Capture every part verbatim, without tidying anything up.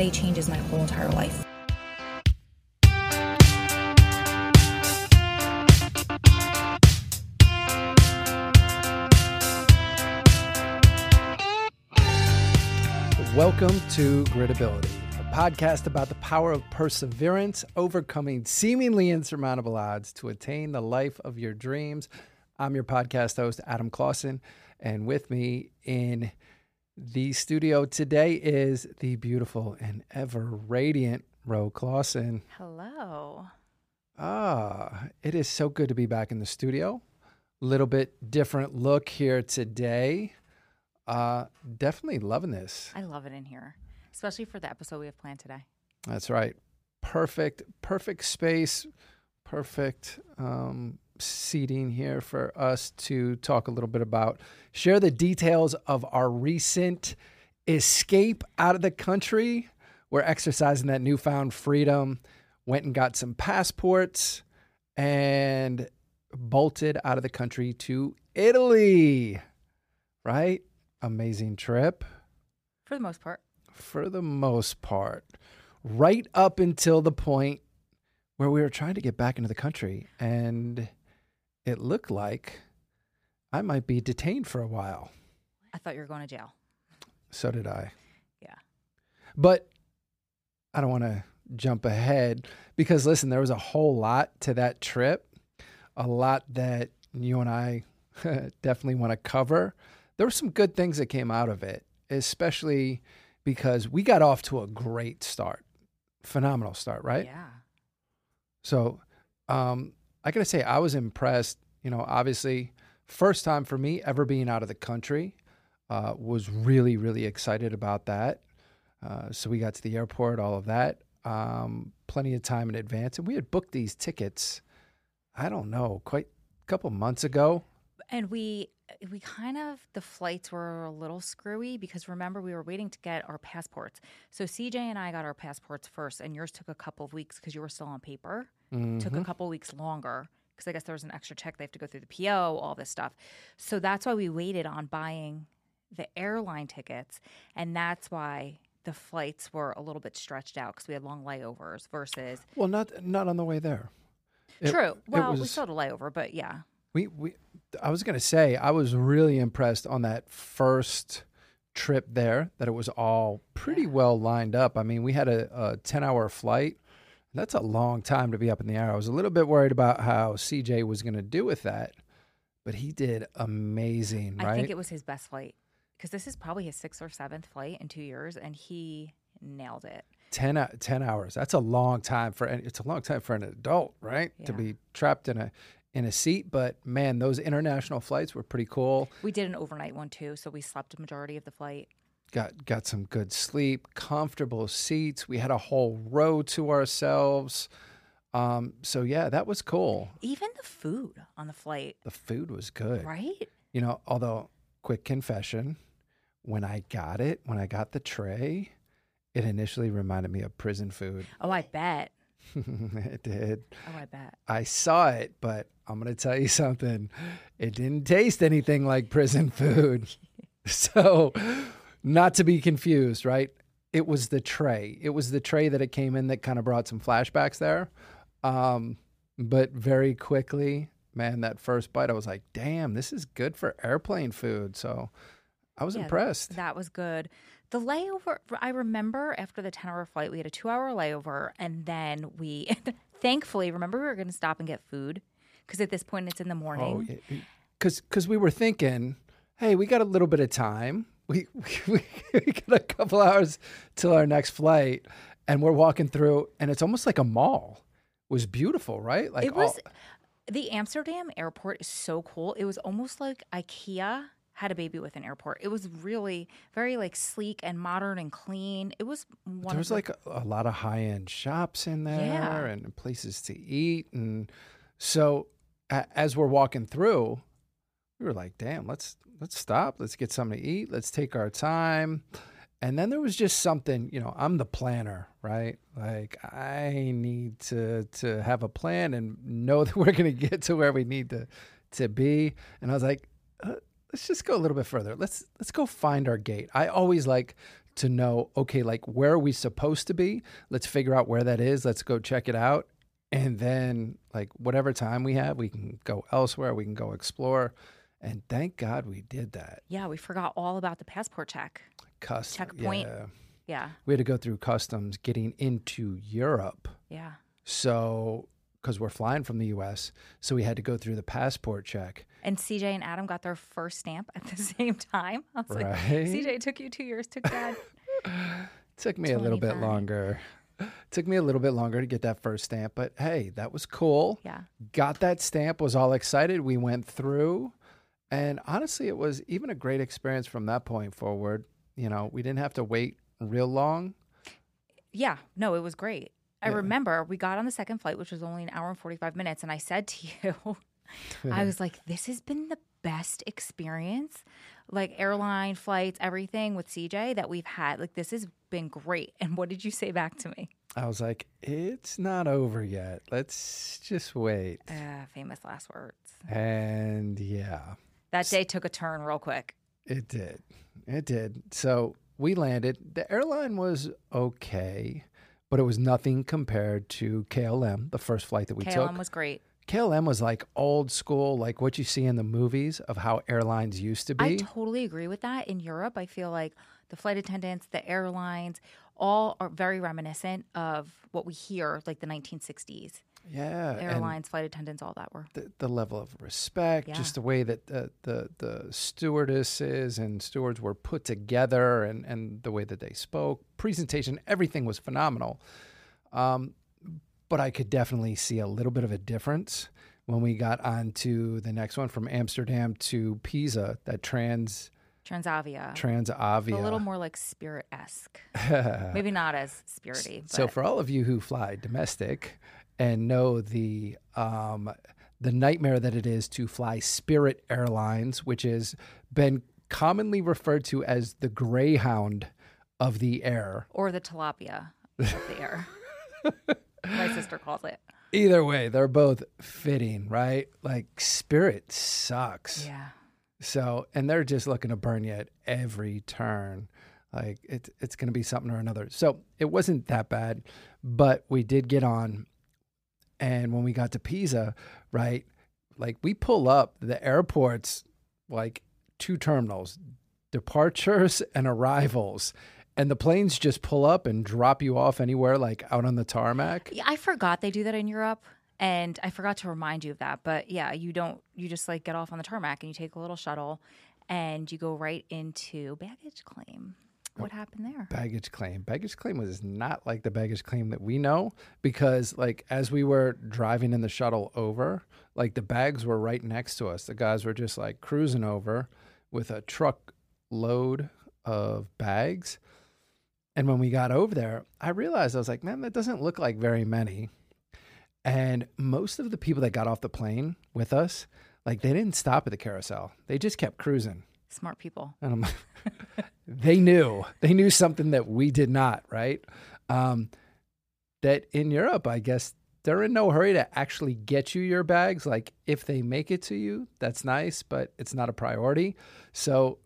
today changes my whole entire life. Welcome to Gritability, a podcast about the power of perseverance, overcoming seemingly insurmountable odds to attain the life of your dreams. I'm your podcast host, Adam Clausen, and with me in the studio today is the beautiful and ever-radiant Roe Clausen. Hello. Ah, it is so good to be back in the studio. A little bit different look here today. Uh, definitely loving this. I love it in here, especially for the episode we have planned today. That's right. Perfect, perfect space, perfect um, seating here for us to talk a little bit about, share the details of our recent escape out of the country. We're exercising that newfound freedom, went and got some passports, and bolted out of the country to Italy, right? Amazing trip. For the most part. For the most part. Right up until the point where we were trying to get back into the country. And it looked like I might be detained for a while. I thought you were going to jail. So did I. Yeah. But I don't want to jump ahead because, listen, there was a whole lot to that trip. A lot that you and I definitely want to cover. There were some good things that came out of it, especially because we got off to a great start. Phenomenal start, right? Yeah. So um, I got to say, I was impressed. You know, obviously, first time for me ever being out of the country. Uh, was really, really excited about that. Uh, so we got to the airport, all of that. Um, plenty of time in advance. And we had booked these tickets, I don't know, quite a couple months ago. And we... We kind of, the flights were a little screwy because remember we were waiting to get our passports. So C J and I got our passports first and yours took a couple of weeks because you were still on paper. Mm-hmm. Took a couple of weeks longer because I guess there was an extra check. They have to go through the P O, all this stuff. So that's why we waited on buying the airline tickets. And that's why the flights were a little bit stretched out because we had long layovers versus. Well, not not on the way there. It, True. Well, was... we still had a layover, but yeah. We we, I was going to say, I was really impressed on that first trip there, that it was all pretty yeah. well lined up. I mean, we had a ten-hour flight. That's a long time to be up in the air. I was a little bit worried about how C J was going to do with that, but he did amazing, right? I think it was his best flight, because this is probably his sixth or seventh flight in two years, and he nailed it. Ten, ten hours. That's a long time for, it's a long time for an adult, right? Yeah. To be trapped in a... in a seat, but man, those international flights were pretty cool. We did an overnight one too, so we slept the majority of the flight. Got got some good sleep, comfortable seats. We had a whole row to ourselves. Um, so yeah, that was cool. Even the food on the flight. The food was good. Right? You know, although, quick confession, when I got it, when I got the tray, it initially reminded me of prison food. Oh, I bet. It did. Oh, I bet. I saw it, but I'm going to tell you something. It didn't taste anything like prison food. So, not to be confused, right? It was the tray. It was the tray that it came in that kind of brought some flashbacks there. Um, but very quickly, man, that first bite, I was like, damn, this is good for airplane food. So, I was yeah, impressed. That was good. The layover, I remember after the ten-hour flight, we had a two-hour layover, and then we, thankfully, remember we were going to stop and get food? Because at this point, it's in the morning. Because oh, because we were thinking, hey, we got a little bit of time. We, we, we got a couple hours till our next flight, and we're walking through, and it's almost like a mall. It was beautiful, right? Like it was. All... The Amsterdam airport is so cool. It was almost like IKEA had a baby with an airport. It was really very like sleek and modern and clean. It was wonderful. There was like a, a lot of high-end shops in there yeah. and places to eat. And so a, as we're walking through, we were like, damn, let's let's stop. Let's get something to eat. Let's take our time. And then there was just something, you know, I'm the planner, right? Like I need to to have a plan and know that we're going to get to where we need to, to be. And I was like, uh, let's just go a little bit further. Let's let's go find our gate. I always like to know, okay, like, where are we supposed to be? Let's figure out where that is. Let's go check it out. And then, like, whatever time we have, we can go elsewhere. We can go explore. And thank God we did that. Yeah, we forgot all about the passport check. Customs. Checkpoint. Yeah. yeah. We had to go through customs getting into Europe. Yeah. So, because we're flying from the U S, so we had to go through the passport check. And C J and Adam got their first stamp at the same time. I was right? like, C J, took you two years, took Dad. took me twenty-five. A little bit longer. Took me a little bit longer to get that first stamp, but hey, that was cool. Yeah. Got that stamp, was all excited. We went through, and honestly, it was even a great experience from that point forward. You know, we didn't have to wait real long. Yeah. No, it was great. I yeah. remember we got on the second flight, which was only an hour and forty-five minutes, and I said to you, I was like, this has been the best experience, like airline, flights, everything with C J that we've had. Like, this has been great. And what did you say back to me? I was like, it's not over yet. Let's just wait. Uh, famous last words. And yeah. That day took a turn real quick. It did. It did. So we landed. The airline was okay, but it was nothing compared to K L M, the first flight that we K L M took. K L M was great. K L M was like old school, like what you see in the movies of how airlines used to be. I totally agree with that. In Europe, I feel like the flight attendants, the airlines, all are very reminiscent of what we hear, like the nineteen sixties. Yeah. Airlines, flight attendants, all that were. The, the level of respect, yeah. just the way that the, the, the stewardesses and stewards were put together, and, and the way that they spoke, presentation, everything was phenomenal. Um, but I could definitely see a little bit of a difference when we got on to the next one from Amsterdam to Pisa, that trans... Transavia. Transavia. A little more like Spirit-esque. Maybe not as Spirit-y. But. So for all of you who fly domestic... and know the um, the nightmare that it is to fly Spirit Airlines, which has been commonly referred to as the Greyhound of the air. Or the tilapia of the air. My sister calls it. Either way, they're both fitting, right? Like, Spirit sucks. Yeah. So, and they're just looking to burn you at every turn. Like, it's, it's going to be something or another. So it wasn't that bad, but we did get on. And when we got to Pisa, right, like we pull up the airport's like two terminals, departures and arrivals. And the planes just pull up and drop you off anywhere, like out on the tarmac. Yeah, I forgot they do that in Europe. And I forgot to remind you of that. But yeah, you don't, you just like get off on the tarmac and you take a little shuttle and you go right into baggage claim. What happened there? Baggage claim. Baggage claim was not like the baggage claim that we know, because like as we were driving in the shuttle over, like the bags were right next to us. The guys were just like cruising over with a truck load of bags. And when we got over there, I realized I was like, man, that doesn't look like very many. And most of the people that got off the plane with us, like they didn't stop at the carousel. They just kept cruising. Smart people. And I'm like, they knew. They knew something that we did not, right? Um, that in Europe, I guess, they're in no hurry to actually get you your bags. Like, if they make it to you, that's nice, but it's not a priority. So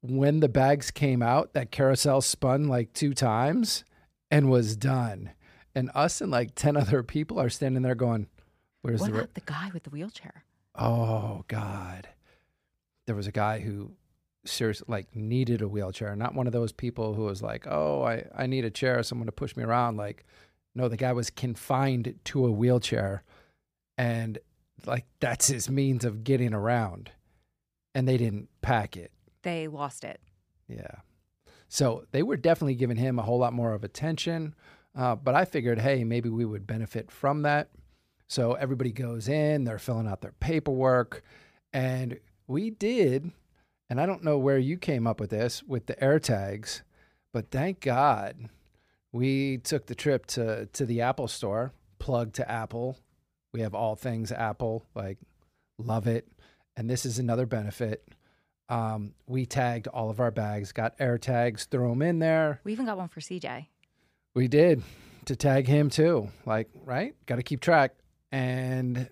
when the bags came out, that carousel spun like two times and was done. And us and like ten other people are standing there going, where's what the... What about the guy with the wheelchair? Oh, God. There was a guy who seriously like needed a wheelchair, not one of those people who was like, oh, I, I need a chair, someone to push me around. Like, no, the guy was confined to a wheelchair, and like that's his means of getting around. And they didn't pack it. They lost it. Yeah. So they were definitely giving him a whole lot more of attention. Uh, but I figured, hey, maybe we would benefit from that. So everybody goes in, they're filling out their paperwork, and we did, and I don't know where you came up with this, with the AirTags, but thank God we took the trip to, to the Apple store, plug to Apple. We have all things Apple, like, love it. And this is another benefit. Um, we tagged all of our bags, got AirTags, threw them in there. We even got one for C J. We did, to tag him too. Like, right? Got to keep track. And...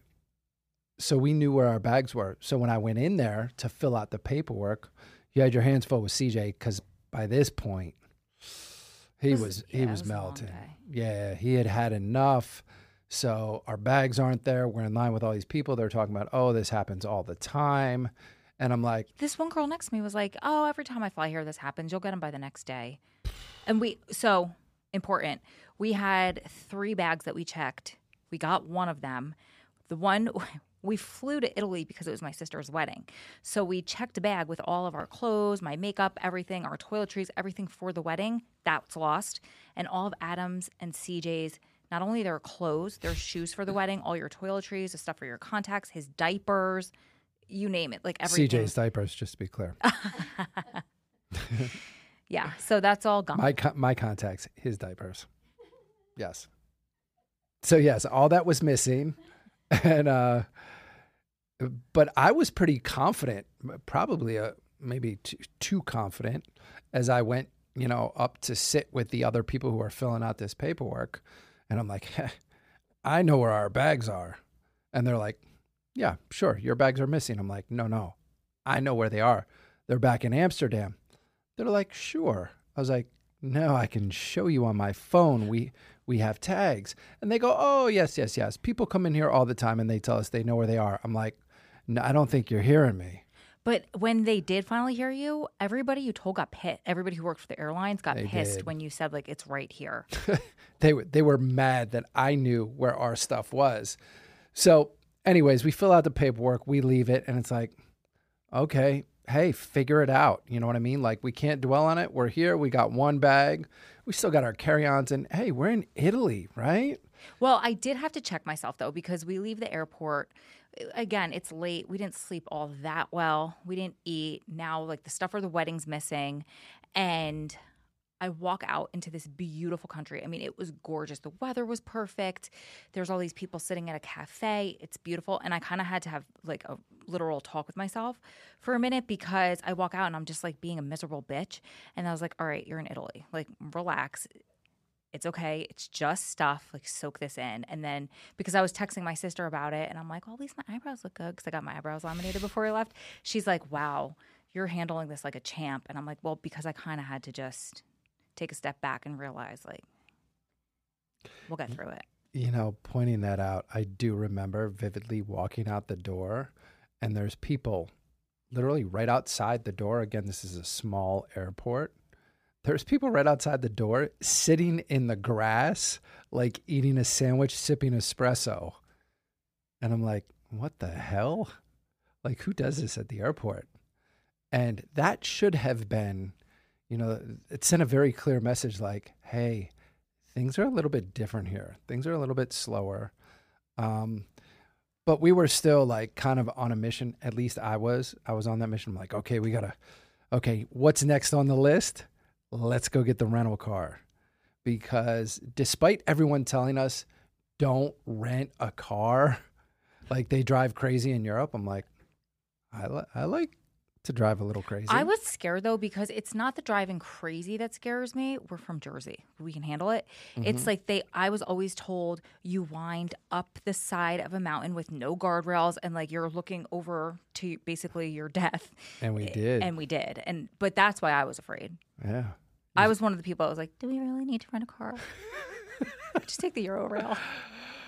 so we knew where our bags were. So when I went in there to fill out the paperwork, you had your hands full with C J, because by this point, He was, was yeah, he was, was melting. Yeah, he had had enough. So our bags aren't there. We're in line with all these people. They're talking about, oh, this happens all the time. And I'm like, this one girl next to me was like, oh, every time I fly here, this happens. You'll get them by the next day. And we, so important. We had three bags that we checked. We got one of them. The one, we flew to Italy because it was my sister's wedding. So we checked a bag with all of our clothes, my makeup, everything, our toiletries, everything for the wedding. That's lost. And all of Adam's and C J's, not only their clothes, their shoes for the wedding, all your toiletries, the stuff for your contacts, his diapers, you name it, like everything. C J's diapers, just to be clear. Yeah, so that's all gone. My co- my contacts, his diapers. Yes. So yes, all that was missing. And uh, but I was pretty confident, probably a, maybe too, too confident, as I went, you know, up to sit with the other people who are filling out this paperwork. And I'm like, hey, I know where our bags are. And they're like, yeah, sure, your bags are missing. I'm like, no, no, I know where they are. They're back in Amsterdam. They're like, sure. I was like, no, I can show you on my phone. We we have tags. And they go, oh, yes, yes, yes. People come in here all the time and they tell us they know where they are. I'm like, no, I don't think you're hearing me. But when they did finally hear you, everybody you told got pissed. Everybody who worked for the airlines got they pissed did. when you said, like, it's right here. They were, they were mad that I knew where our stuff was. So anyways, we fill out the paperwork, we leave it, and it's like, okay, hey, figure it out. You know what I mean? Like, we can't dwell on it. We're here. We got one bag. We still got our carry-ons, and hey, we're in Italy, right? Well, I did have to check myself, though, because we leave the airport. Again, it's late. We didn't sleep all that well. We didn't eat. Now, like, the stuff for the wedding's missing. And I walk out into this beautiful country. I mean, it was gorgeous. The weather was perfect. There's all these people sitting at a cafe. It's beautiful. And I kind of had to have, like, a literal talk with myself for a minute, because I walk out and I'm just, like, being a miserable bitch. And I was like, all right, you're in Italy. Like, relax. It's okay. It's just stuff. Like, soak this in. And then, because I was texting my sister about it, and I'm like, well, at least my eyebrows look good, because I got my eyebrows laminated before I left. She's like, wow, you're handling this like a champ. And I'm like, well, because I kind of had to just take a step back and realize, like, we'll get through it. You know, pointing that out, I do remember vividly walking out the door, and there's people literally right outside the door. Again, this is a small airport. There's people right outside the door sitting in the grass, like eating a sandwich, sipping espresso. And I'm like, what the hell? Like, who does this at the airport? And that should have been, you know, it sent a very clear message like, hey, things are a little bit different here. Things are a little bit slower. Um, but we were still like kind of on a mission. At least I was. I was on that mission. I'm like, okay, we got to, okay, what's next on the list? Let's go get the rental car, because despite everyone telling us don't rent a car, like they drive crazy in Europe, I'm like, I, li- I like to drive a little crazy. I was scared, though, because it's not the driving crazy that scares me. We're from Jersey. We can handle it. Mm-hmm. It's like they, I was always told you wind up the side of a mountain with no guardrails, and like you're looking over to basically your death. And we did. And we did. And, but that's why I was afraid. Yeah. I was one of the people that was like, do we really need to rent a car? Just take the Euro rail.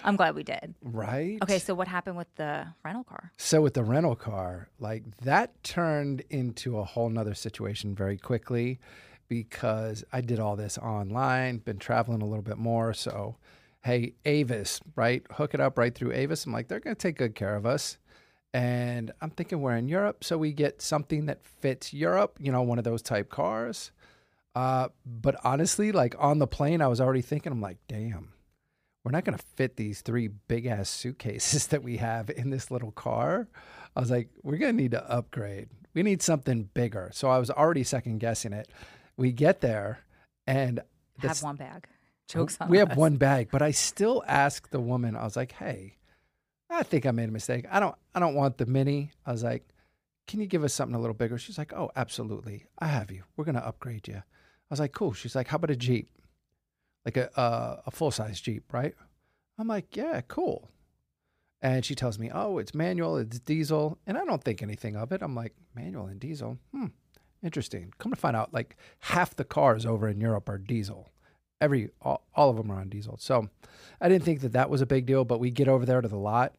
I'm glad we did. Right. Okay, so what happened with the rental car? So with the rental car, like that turned into a whole nother situation very quickly, because I did all this online, been traveling a little bit more. So, hey, Avis, right? Hook it up right through Avis. I'm like, they're going to take good care of us. And I'm thinking we're in Europe, so we get something that fits Europe, you know, one of those type cars. Uh, but honestly, like on the plane, I was already thinking, I'm like, damn, we're not going to fit these three big-ass suitcases that we have in this little car. I was like, we're going to need to upgrade. We need something bigger. So I was already second-guessing it. We get there, and have one bag. Jokes on us. We have one bag, but I still asked the woman. I was like, hey, I think I made a mistake. I don't I don't want the mini. I was like, can you give us something a little bigger? She's like, oh, absolutely. I have you. We're going to upgrade you. I was like, cool. She's like, how about a Jeep? Like a uh, a full-size Jeep, right? I'm like, yeah, cool. And she tells me, oh, it's manual, it's diesel. And I don't think anything of it. I'm like, manual and diesel? Hmm, Interesting. Come to find out, like half the cars over in Europe are diesel. Every all, all of them are on diesel. So I didn't think that that was a big deal, but we get over there to the lot,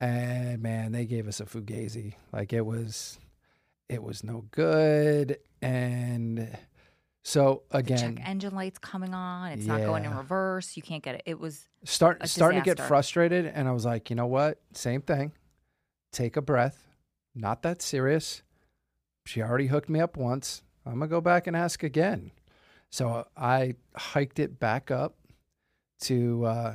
and man, they gave us a fugazi. Like it was, it was no good. And so again, the check engine light's coming on. It's yeah. not going in reverse. You can't get it. It was start starting disaster. to get frustrated, and I was like, you know what? Same thing. Take a breath. Not that serious. She already hooked me up once. I'm going to go back and ask again. So I hiked it back up to uh,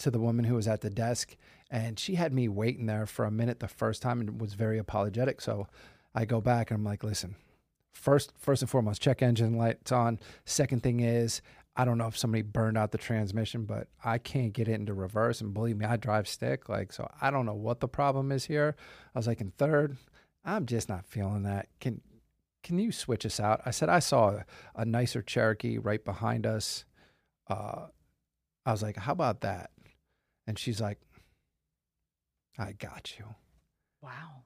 to the woman who was at the desk, and she had me waiting there for a minute the first time and was very apologetic. So I go back and I'm like, listen, first first and foremost, check engine light's on. Second thing is, I don't know if somebody burned out the transmission, but I can't get it into reverse. And believe me, I drive stick. Like, so I don't know what the problem is here. I was like, and third, I'm just not feeling that. Can can you switch us out? I said, I saw a, a nicer Cherokee right behind us. Uh, I was like, how about that? And she's like, I got you. Wow.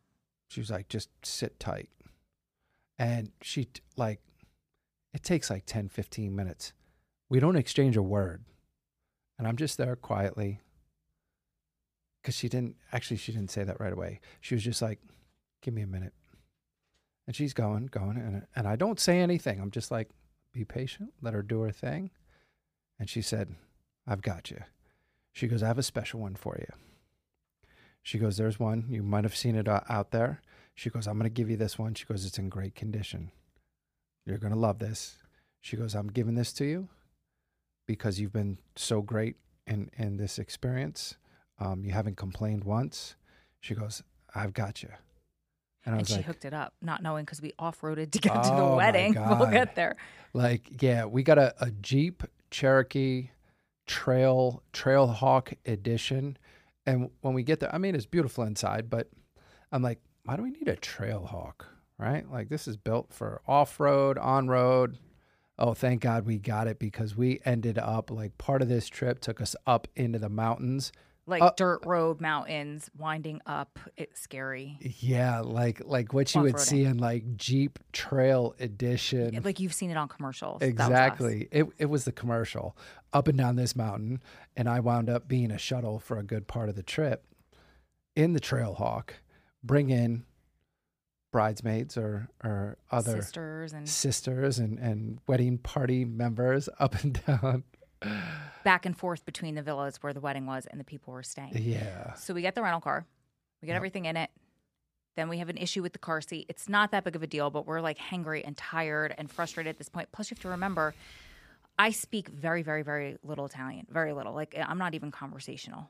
She was like, just sit tight. And she, t- like, it takes like ten, fifteen minutes. We don't exchange a word. And I'm just there quietly. Because she didn't, actually, she didn't say that right away. She was just like, give me a minute. And she's going, going, and, and I don't say anything. I'm just like, be patient, let her do her thing. And she said, I've got you. She goes, I have a special one for you. She goes, there's one. You might have seen it out there. She goes, I'm going to give you this one. She goes, it's in great condition. You're going to love this. She goes, I'm giving this to you because you've been so great in, in this experience. Um, you haven't complained once. She goes, I've got you. And, I and she like, hooked it up, not knowing because we off-roaded to get oh to the wedding. We'll get there. Like, yeah, we got a, a Jeep Cherokee Trail Trailhawk edition. And when we get there, I mean, it's beautiful inside, but I'm like, why do we need a Trailhawk, right? Like, this is built for off-road, on-road. Oh, thank God we got it because we ended up, like, part of this trip took us up into the mountains. Like uh, dirt road mountains winding up, it's scary. Yeah, like like what you would see in like Jeep Trail Edition. Like you've seen it on commercials. Exactly. It it was the commercial up and down this mountain, and I wound up being a shuttle for a good part of the trip in the Trailhawk. Bring in bridesmaids or or other sisters and sisters and, and wedding party members up and down. Back and forth between the villas where the wedding was and the people were staying. Yeah. So we get the rental car. We get yep. everything in it. Then we have an issue with the car seat. It's not that big of a deal, but we're like hangry and tired and frustrated at this point. Plus, you have to remember, I speak very, very, very little Italian. Very little. Like, I'm not even conversational.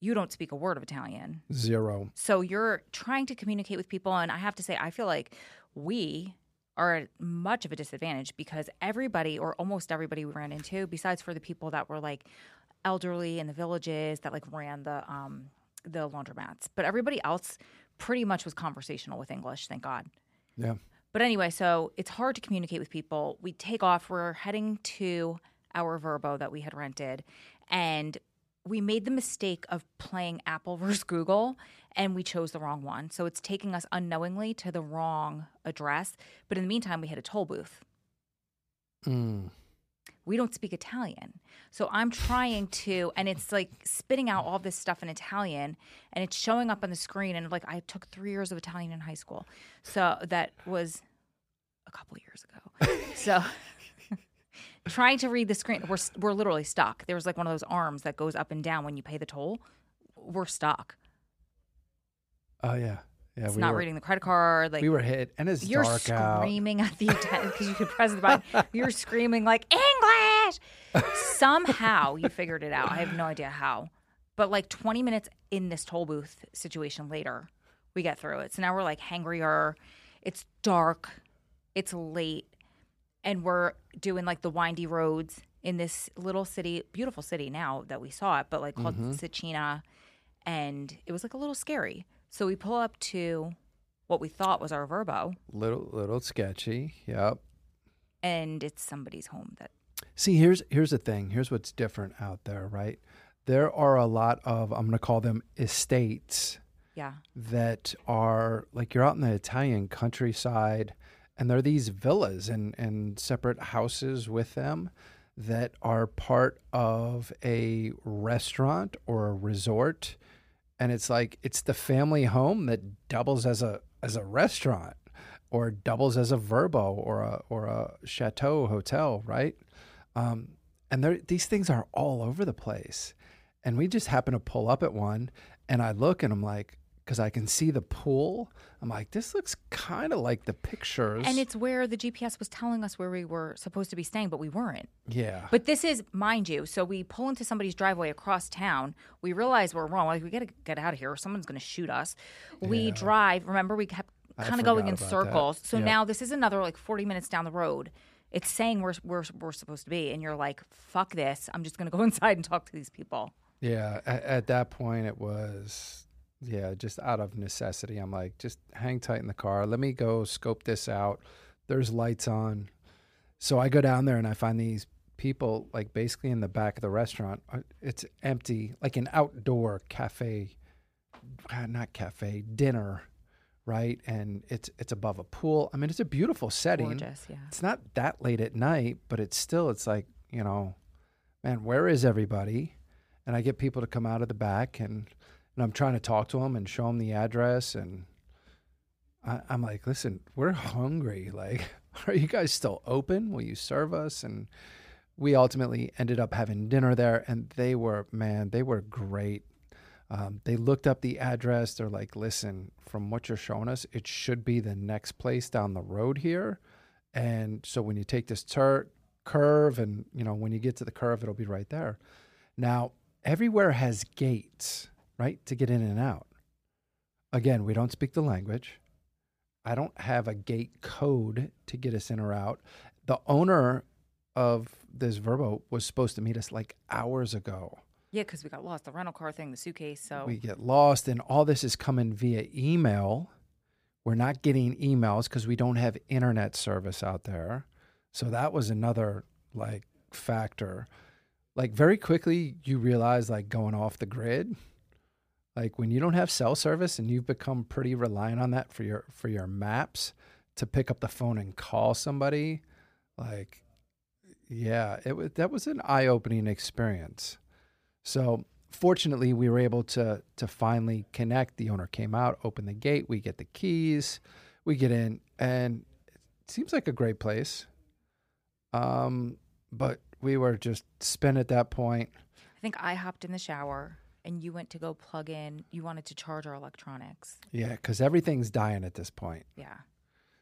You don't speak a word of Italian. Zero. So you're trying to communicate with people. And I have to say, I feel like we are at much of a disadvantage because everybody or almost everybody we ran into, besides for the people that were like elderly in the villages that like ran the um, the laundromats, but everybody else pretty much was conversational with English, thank God. Yeah. But anyway, so it's hard to communicate with people. We take off. We're heading to our Vrbo that we had rented, and we made the mistake of playing Apple versus Google, and we chose the wrong one. So it's taking us unknowingly to the wrong address. But in the meantime, we hit a toll booth. Mm. We don't speak Italian. So I'm trying to – and it's like spitting out all this stuff in Italian, and it's showing up on the screen. And like I took three years of Italian in high school. So that was a couple years ago. So – trying to read the screen, we're we're literally stuck. There was like one of those arms that goes up and down when you pay the toll. We're stuck. Oh yeah, yeah. It's we not were, reading the credit card. Like we were hit, and it's you're dark screaming out. At the because you could press the button. You're screaming like English. Somehow you figured it out. I have no idea how, but like twenty minutes in this toll booth situation later, we get through it. So now we're like hangrier. It's dark. It's late. And we're doing, like, the windy roads in this little city, beautiful city now that we saw it, but, like, called mm-hmm. Sicina. And it was, like, a little scary. So we pull up to what we thought was our Vrbo. Little little sketchy, yep. And it's somebody's home that... See, here's here's the thing. Here's what's different out there, right? There are a lot of, I'm going to call them estates yeah, that are like, you're out in the Italian countryside, and there are these villas and, and separate houses with them that are part of a restaurant or a resort. And it's like, it's the family home that doubles as a as a restaurant or doubles as a Vrbo or a, or a chateau hotel, right? Um, and there, these things are all over the place. And we just happen to pull up at one, and I look and I'm like, because I can see the pool, I'm like, this looks kind of like the pictures. And it's where the G P S was telling us where we were supposed to be staying, but we weren't. Yeah. But this is, mind you, so we pull into somebody's driveway across town. We realize we're wrong. Like, we got to get out of here or someone's going to shoot us. We yeah. drive. Remember, we kept kind of going in circles. That. So yep. now this is another like forty minutes down the road. It's saying where we're, we're supposed to be. And you're like, fuck this. I'm just going to go inside and talk to these people. Yeah. At, at that point, it was... Yeah, just out of necessity. I'm like, just hang tight in the car. Let me go scope this out. There's lights on. So I go down there and I find these people like basically in the back of the restaurant. It's empty, like an outdoor cafe, not cafe, dinner, right? And it's it's above a pool. I mean, it's a beautiful setting. Gorgeous, yeah. It's not that late at night, but it's still, it's like, you know, man, where is everybody? And I get people to come out of the back and... And I'm trying to talk to him and show him the address. And I, I'm like, listen, we're hungry. Like, are you guys still open? Will you serve us? And we ultimately ended up having dinner there. And they were, man, they were great. Um, they looked up the address. They're like, listen, from what you're showing us, it should be the next place down the road here. And so when you take this tur- curve and, you know, when you get to the curve, it'll be right there. Now, everywhere has gates. Right, to get in and out. Again, we don't speak the language. I don't have a gate code to get us in or out. The owner of this Vrbo was supposed to meet us like hours ago. Yeah, because we got lost. The rental car thing, the suitcase. So we get lost, and all this is coming via email. We're not getting emails because we don't have internet service out there. So that was another like factor. Like very quickly, you realize like going off the grid. Like when you don't have cell service and you've become pretty reliant on that for your for your maps to pick up the phone and call somebody, like, yeah, it was, that was an eye-opening experience. So fortunately, we were able to to finally connect. The owner came out, opened the gate, we get the keys, we get in, and it seems like a great place. Um, but we were just spent at that point. I think I hopped in the shower. And you went to go plug in, you wanted to charge our electronics. Yeah, because everything's dying at this point. Yeah.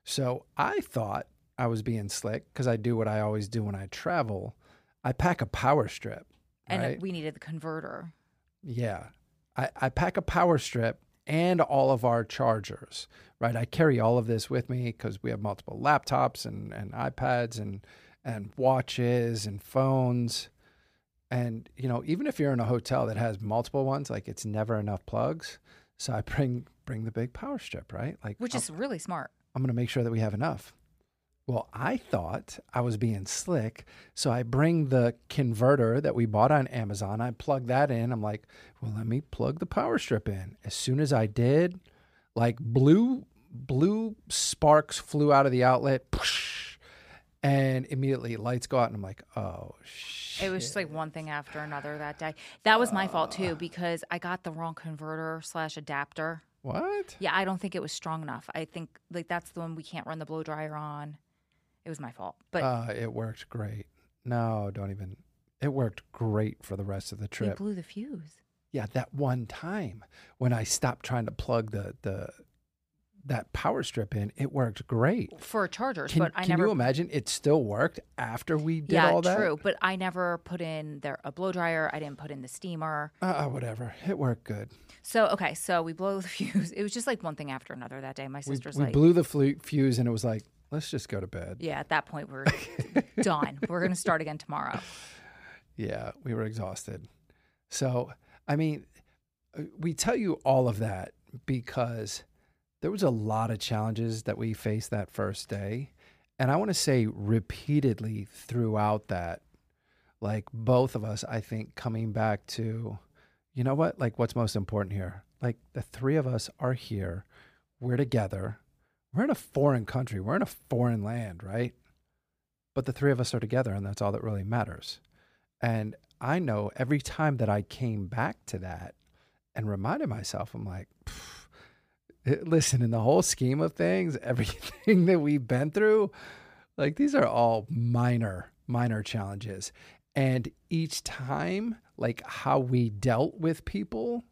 So I thought I was being slick because I do what I always do when I travel. I pack a power strip. And right? we needed the converter. Yeah. I, I pack a power strip and all of our chargers, right? I carry all of this with me because we have multiple laptops and, and iPads and, and watches and phones. And, you know, even if you're in a hotel that has multiple ones, like it's never enough plugs. So I bring bring the big power strip, right? Like, which is I'm, really smart. I'm going to make sure that we have enough. Well, I thought I was being slick. So I bring the converter that we bought on Amazon. I plug that in. I'm like, well, let me plug the power strip in. As soon as I did, like blue, blue sparks flew out of the outlet. And immediately lights go out and I'm like, oh, shit. It was just like one thing after another that day. That was my uh, fault too because I got the wrong converter slash adapter. What? Yeah, I don't think it was strong enough. I think like that's the one we can't run the blow dryer on. It was my fault. But uh, it worked great. No, don't even. It worked great for the rest of the trip. We blew the fuse. Yeah, that one time when I stopped trying to plug the the... that power strip in, it worked great. For chargers, can, but I can never... Can you imagine it still worked after we did yeah, all that? Yeah, true, but I never put in there a blow dryer. I didn't put in the steamer. Uh, whatever. It worked good. So, okay, so we blow the fuse. It was just like one thing after another that day. My sister's we, we like... We blew the flu- fuse, and it was like, let's just go to bed. Yeah, at that point, we're done. We're going to start again tomorrow. Yeah, we were exhausted. So, I mean, we tell you all of that because... There was a lot of challenges that we faced that first day. And I want to say repeatedly throughout that, like both of us, I think, coming back to, you know what, like what's most important here? like the three of us are here, we're together, we're in a foreign country, we're in a foreign land, right? But the three of us are together, and that's all that really matters. And I know every time that I came back to that and reminded myself, I'm like, listen, in the whole scheme of things, everything that we've been through, like these are all minor, minor challenges. And each time, like how we dealt with people,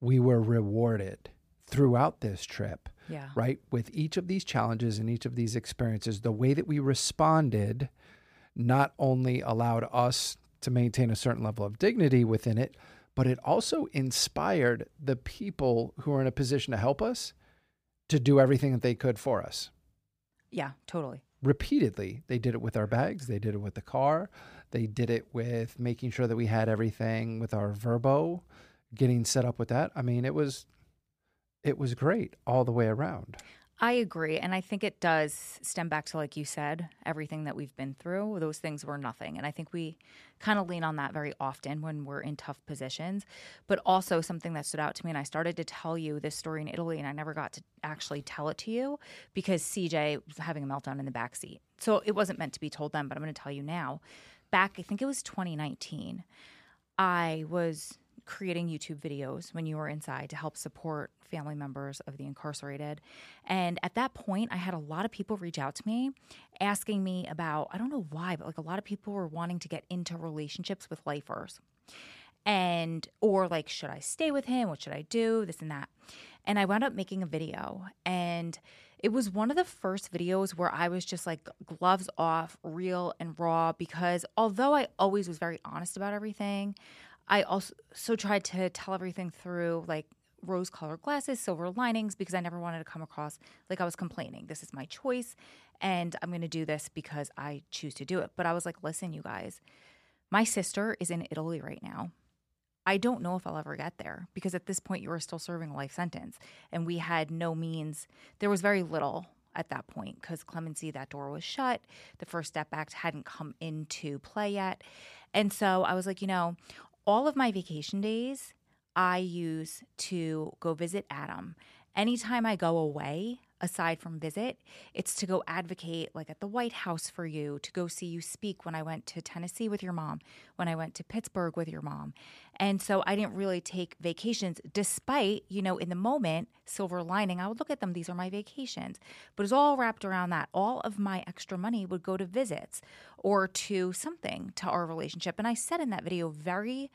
we were rewarded throughout this trip, yeah. right? With each of these challenges and each of these experiences, the way that we responded not only allowed us to maintain a certain level of dignity within it, but it also inspired the people who are in a position to help us to do everything that they could for us. Yeah, totally. Repeatedly. They did it with our bags. They did it with the car. They did it with making sure that we had everything with our Vrbo, getting set up with that. I mean, it was it was great all the way around. I agree. And I think it does stem back to, like you said, everything that we've been through. Those things were nothing. And I think we kind of lean on that very often when we're in tough positions. But also something that stood out to me, and I started to tell you this story in Italy, and I never got to actually tell it to you because C J was having a meltdown in the backseat. So it wasn't meant to be told then, but I'm going to tell you now. Back, I think it was twenty nineteen, I was creating YouTube videos when you were inside to help support family members of the incarcerated. And at that point, I had a lot of people reach out to me asking me about, I don't know why, but like a lot of people were wanting to get into relationships with lifers. And, or like, should I stay with him? What should I do? This and that. And I wound up making a video. And it was one of the first videos where I was just like gloves off, real and raw, because although I always was very honest about everything, I also so tried to tell everything through like rose-colored glasses, silver linings, because I never wanted to come across like I was complaining. This is my choice, and I'm going to do this because I choose to do it. But I was like, listen, you guys, my sister is in Italy right now. I don't know if I'll ever get there because at this point you were still serving a life sentence, and we had no means. There was very little at that point because clemency, that door was shut. The First Step Act hadn't come into play yet. And so I was like, you know, all of my vacation days I use to go visit Adam. Anytime I go away, aside from visit, it's to go advocate like at the White House for you, to go see you speak when I went to Tennessee with your mom, when I went to Pittsburgh with your mom. And so I didn't really take vacations despite, you know, in the moment, silver lining, I would look at them. These are my vacations. But it's all wrapped around that. All of my extra money would go to visits or to something, to our relationship. And I said in that video very,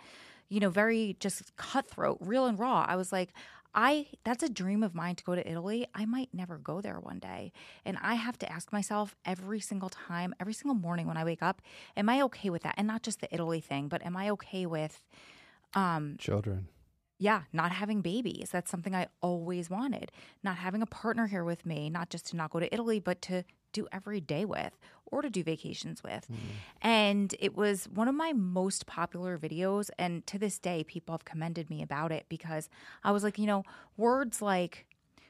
you know, very just cutthroat, real and raw. I was like, I that's a dream of mine to go to Italy. I might never go there one day. And I have to ask myself every single time, every single morning when I wake up, am I okay with that? And not just the Italy thing, but am I okay with um, children? Yeah, not having babies. That's something I always wanted. Not having a partner here with me, not just to not go to Italy, but to do every day with or to do vacations with. Mm-hmm. And it was one of my most popular videos. And to this day, people have commended me about it because I was like, you know, words like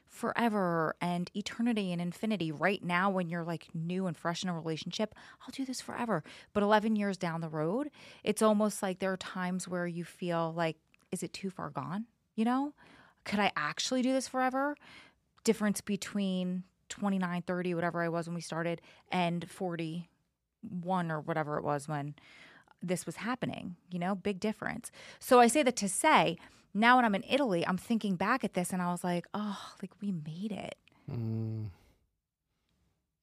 forever and eternity and infinity right now when you're like new and fresh in a relationship, I'll do this forever. But eleven years down the road, it's almost like there are times where you feel like, is it too far gone? You know, could I actually do this forever? Difference between twenty-nine, thirty, whatever I was when we started, and forty-one or whatever it was when this was happening, you know, big difference. So I say that to say, now when I'm in Italy, I'm thinking back at this and I was like, oh, like we made it. Mm.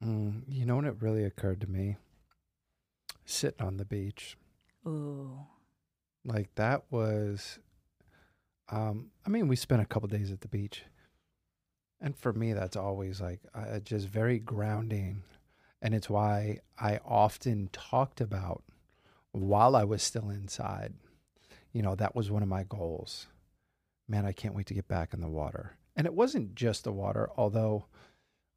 Mm. You know what it really occurred to me? Sitting on the beach. Ooh. Like that was, um, I mean, we spent a couple days at the beach. And for me, that's always like uh, just very grounding. And it's why I often talked about while I was still inside, you know, that was one of my goals. Man, I can't wait to get back in the water. And it wasn't just the water, although,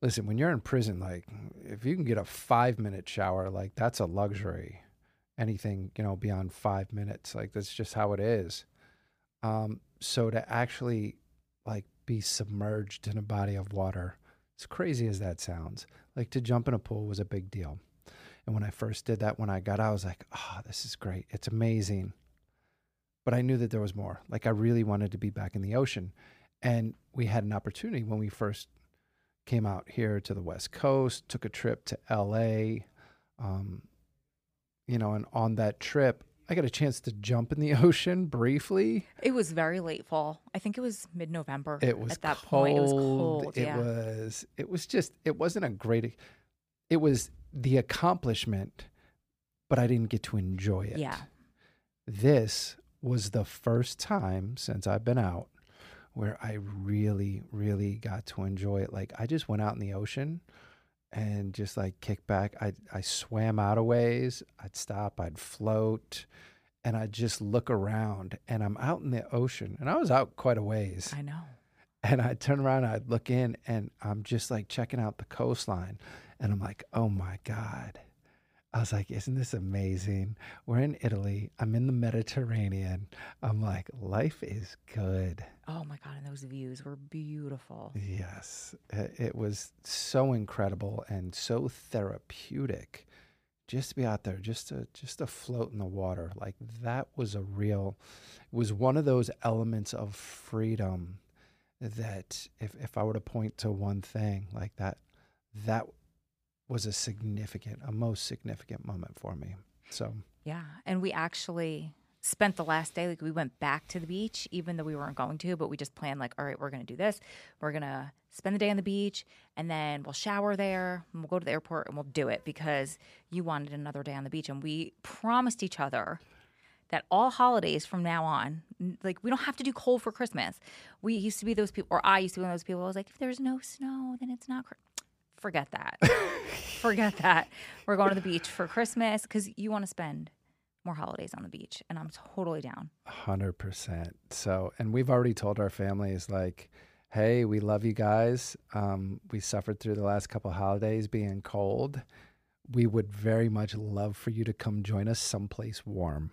listen, when you're in prison, like if you can get a five minute shower, like that's a luxury. Anything, you know, beyond five minutes. Like, that's just how it is. Um, so to actually, like, be submerged in a body of water, as crazy as that sounds, like, to jump in a pool was a big deal. And when I first did that, when I got out, I was like, oh, this is great. It's amazing. but I knew that there was more. Like, I really wanted to be back in the ocean. And we had an opportunity when we first came out here to the West Coast, took a trip to L A, um, you know, and on that trip, I got a chance to jump in the ocean briefly. It was very late fall. I think it was mid-November. It was at that cold. point. It was cold. It yeah. was. It was just. It wasn't a great. It was the accomplishment, but I didn't get to enjoy it. Yeah. This was the first time since I've been out where I really, really got to enjoy it. Like, I just went out in the ocean and just like kick back. I I swam out a ways. I'd stop. I'd float, and I'd just look around. And I'm out in the ocean, and I was out quite a ways. I know. And I'd turn around. And I'd look in, and I'm just like checking out the coastline. And I'm like, oh my God! I was like, isn't this amazing? We're in Italy. I'm in the Mediterranean. I'm like, life is good. Oh my God. And those views were beautiful. Yes. It was so incredible and so therapeutic just to be out there, just to, just to float in the water. Like, that was a real, it was one of those elements of freedom that if, if I were to point to one thing like that, that was a significant, a most significant moment for me. So yeah, and we actually spent the last day, like we went back to the beach, even though we weren't going to, but we just planned like, all right, we're going to do this. We're going to spend the day on the beach, and then we'll shower there, and we'll go to the airport, and we'll do it because you wanted another day on the beach. And we promised each other that all holidays from now on, like, we don't have to do cold for Christmas. We used to be those people, or I used to be one of those people who was like, if there's no snow, then it's not Christmas. Forget that. Forget that. We're going to the beach for Christmas because you want to spend more holidays on the beach, and I'm totally down. one hundred percent. So, and we've already told our families, like, hey, we love you guys. Um, we suffered through the last couple holidays being cold. We would very much love for you to come join us someplace warm.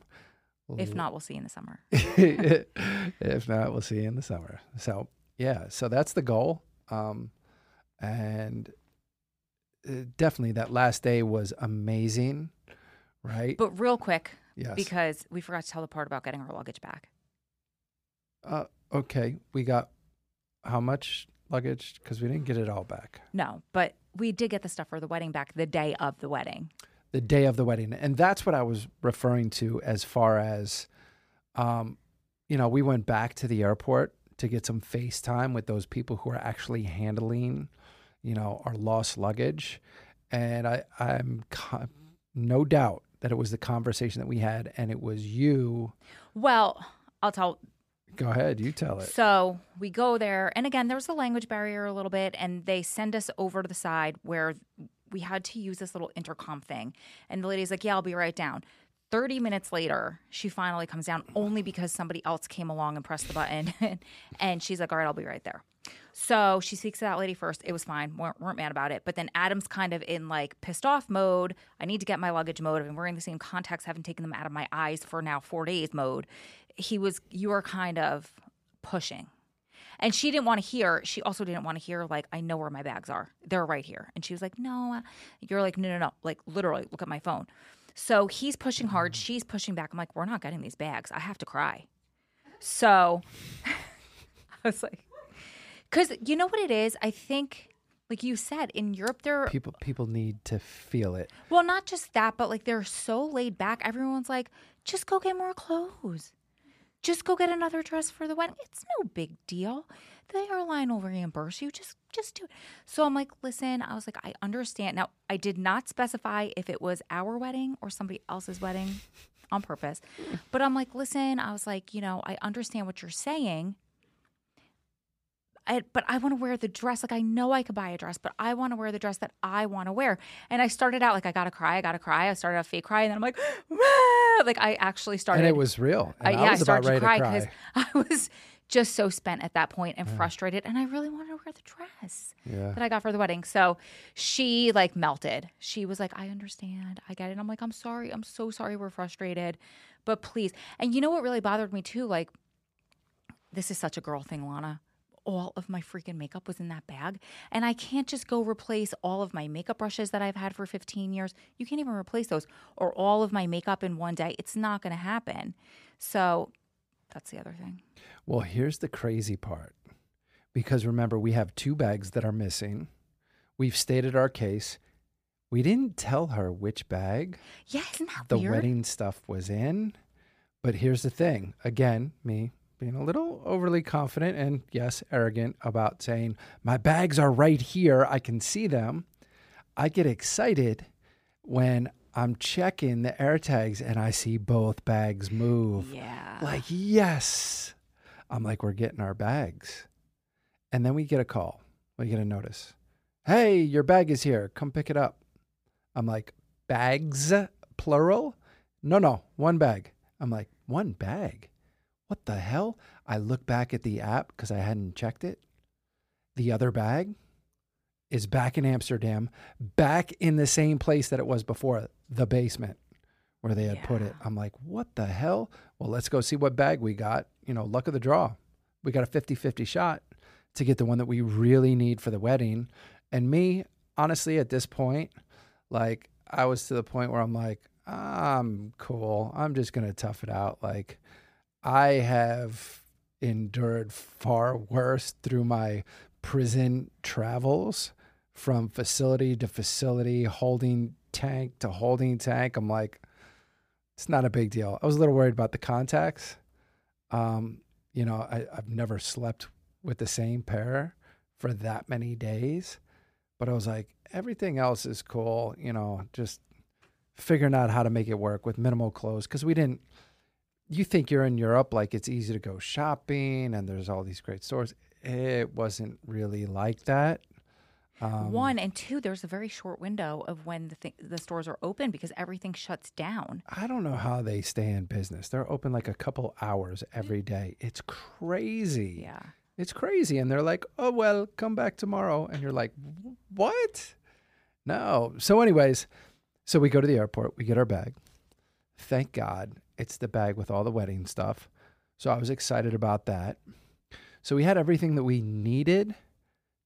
If not, we'll see you in the summer. If not, we'll see you in the summer. So, yeah. So that's the goal. Um, and... Definitely that last day was amazing, right? But real quick, yes, because we forgot to tell the part about getting our luggage back. Uh, okay. We got how much luggage? Because we didn't get it all back. No, but we did get the stuff for the wedding back the day of the wedding. The day of the wedding. And that's what I was referring to as far as, um, you know, we went back to the airport to get some FaceTime with those people who are actually handling you know, our lost luggage. And I, I'm con- no doubt that it was the conversation that we had, and it was you. Well, I'll tell. Go ahead. You tell it. So we go there. And again, there was the language barrier a little bit, and they send us over to the side where we had to use this little intercom thing. And the lady's like, yeah, I'll be right down. thirty minutes later, she finally comes down only because somebody else came along and pressed the button. And she's like, all right, I'll be right there. So she speaks to that lady first. It was fine. We're, weren't mad about it. But then Adam's kind of in like pissed off mode. I need to get my luggage mode. I've been wearing the same contacts, haven't taken them out of my eyes for now four days mode. He was, you were kind of pushing. And she didn't want to hear. She also didn't want to hear like, I know where my bags are. They're right here. And she was like, no. You're like, no, no, no. Like literally look at my phone. So he's pushing hard. She's pushing back. I'm like, we're not getting these bags. I have to cry. So I was like, because you know what it is? I think, like you said, in Europe, there people people need to feel it. Well, not just that, but like they're so laid back. Everyone's like, just go get more clothes. Just go get another dress for the wedding. It's no big deal. The airline will reimburse you. Just just do it. So I'm like, listen, I was like, I understand. Now, I did not specify if it was our wedding or somebody else's wedding on purpose. But I'm like, listen, I was like, you know, I understand what you're saying. I, but I want to wear the dress. Like, I know I could buy a dress, but I want to wear the dress that I want to wear. And I started out like, I got to cry. I got to cry. I started out fake cry. And then I'm like, Wah! Like, I actually started. And it was real. And I, yeah, I, was I started about to cry because I was just so spent at that point and yeah. frustrated. And I really wanted to wear the dress yeah. that I got for the wedding. So she, like, melted. She was like, I understand. I get it. And I'm like, I'm sorry. I'm so sorry we're frustrated. But please. And you know what really bothered me, too? Like, this is such a girl thing, Lana. All of my freaking makeup was in that bag. And I can't just go replace all of my makeup brushes that I've had for fifteen years. You can't even replace those or all of my makeup in one day. It's not going to happen. So That's the other thing. Well, here's the crazy part. Because remember, we have two bags that are missing. We've stated our case. We didn't tell her which bag yeah, isn't that the weird? wedding stuff was in. But here's the thing. Again, me being a little overly confident and, yes, arrogant about saying, my bags are right here. I can see them. I get excited when I'm checking the AirTags and I see both bags move. Yeah. Like, yes. I'm like, we're getting our bags. And then we get a call. We get a notice. Hey, your bag is here. Come pick it up. I'm like, bags, plural? No, no, one bag. I'm like, one bag? What the hell? I look back at the app because I hadn't checked it. The other bag is back in Amsterdam, back in the same place that it was before, the basement where they had yeah. put it. I'm like, what the hell? Well, let's go see what bag we got. You know, luck of the draw. We got a fifty-fifty shot to get the one that we really need for the wedding. And me, honestly, at this point, like, I was to the point where I'm like, I'm cool. I'm just going to tough it out. Like, I have endured far worse through my prison travels from facility to facility, holding tank to holding tank. I'm like, it's not a big deal. I was a little worried about the contacts. Um, you know, I, I've never slept with the same pair for that many days. But I was like, everything else is cool, you know, just figuring out how to make it work with minimal clothes. Because we didn't, you think you're in Europe, like it's easy to go shopping and there's all these great stores. It wasn't really like that. Um, One, and two, there's a very short window of when the th- the stores are open because everything shuts down. I don't know how they stay in business. They're open like a couple hours every day. It's crazy. Yeah. It's crazy. And they're like, oh, well, come back tomorrow. And you're like, what? No. So anyways, so we go to the airport. We get our bag. Thank God it's the bag with all the wedding stuff. So I was excited about that. So we had everything that we needed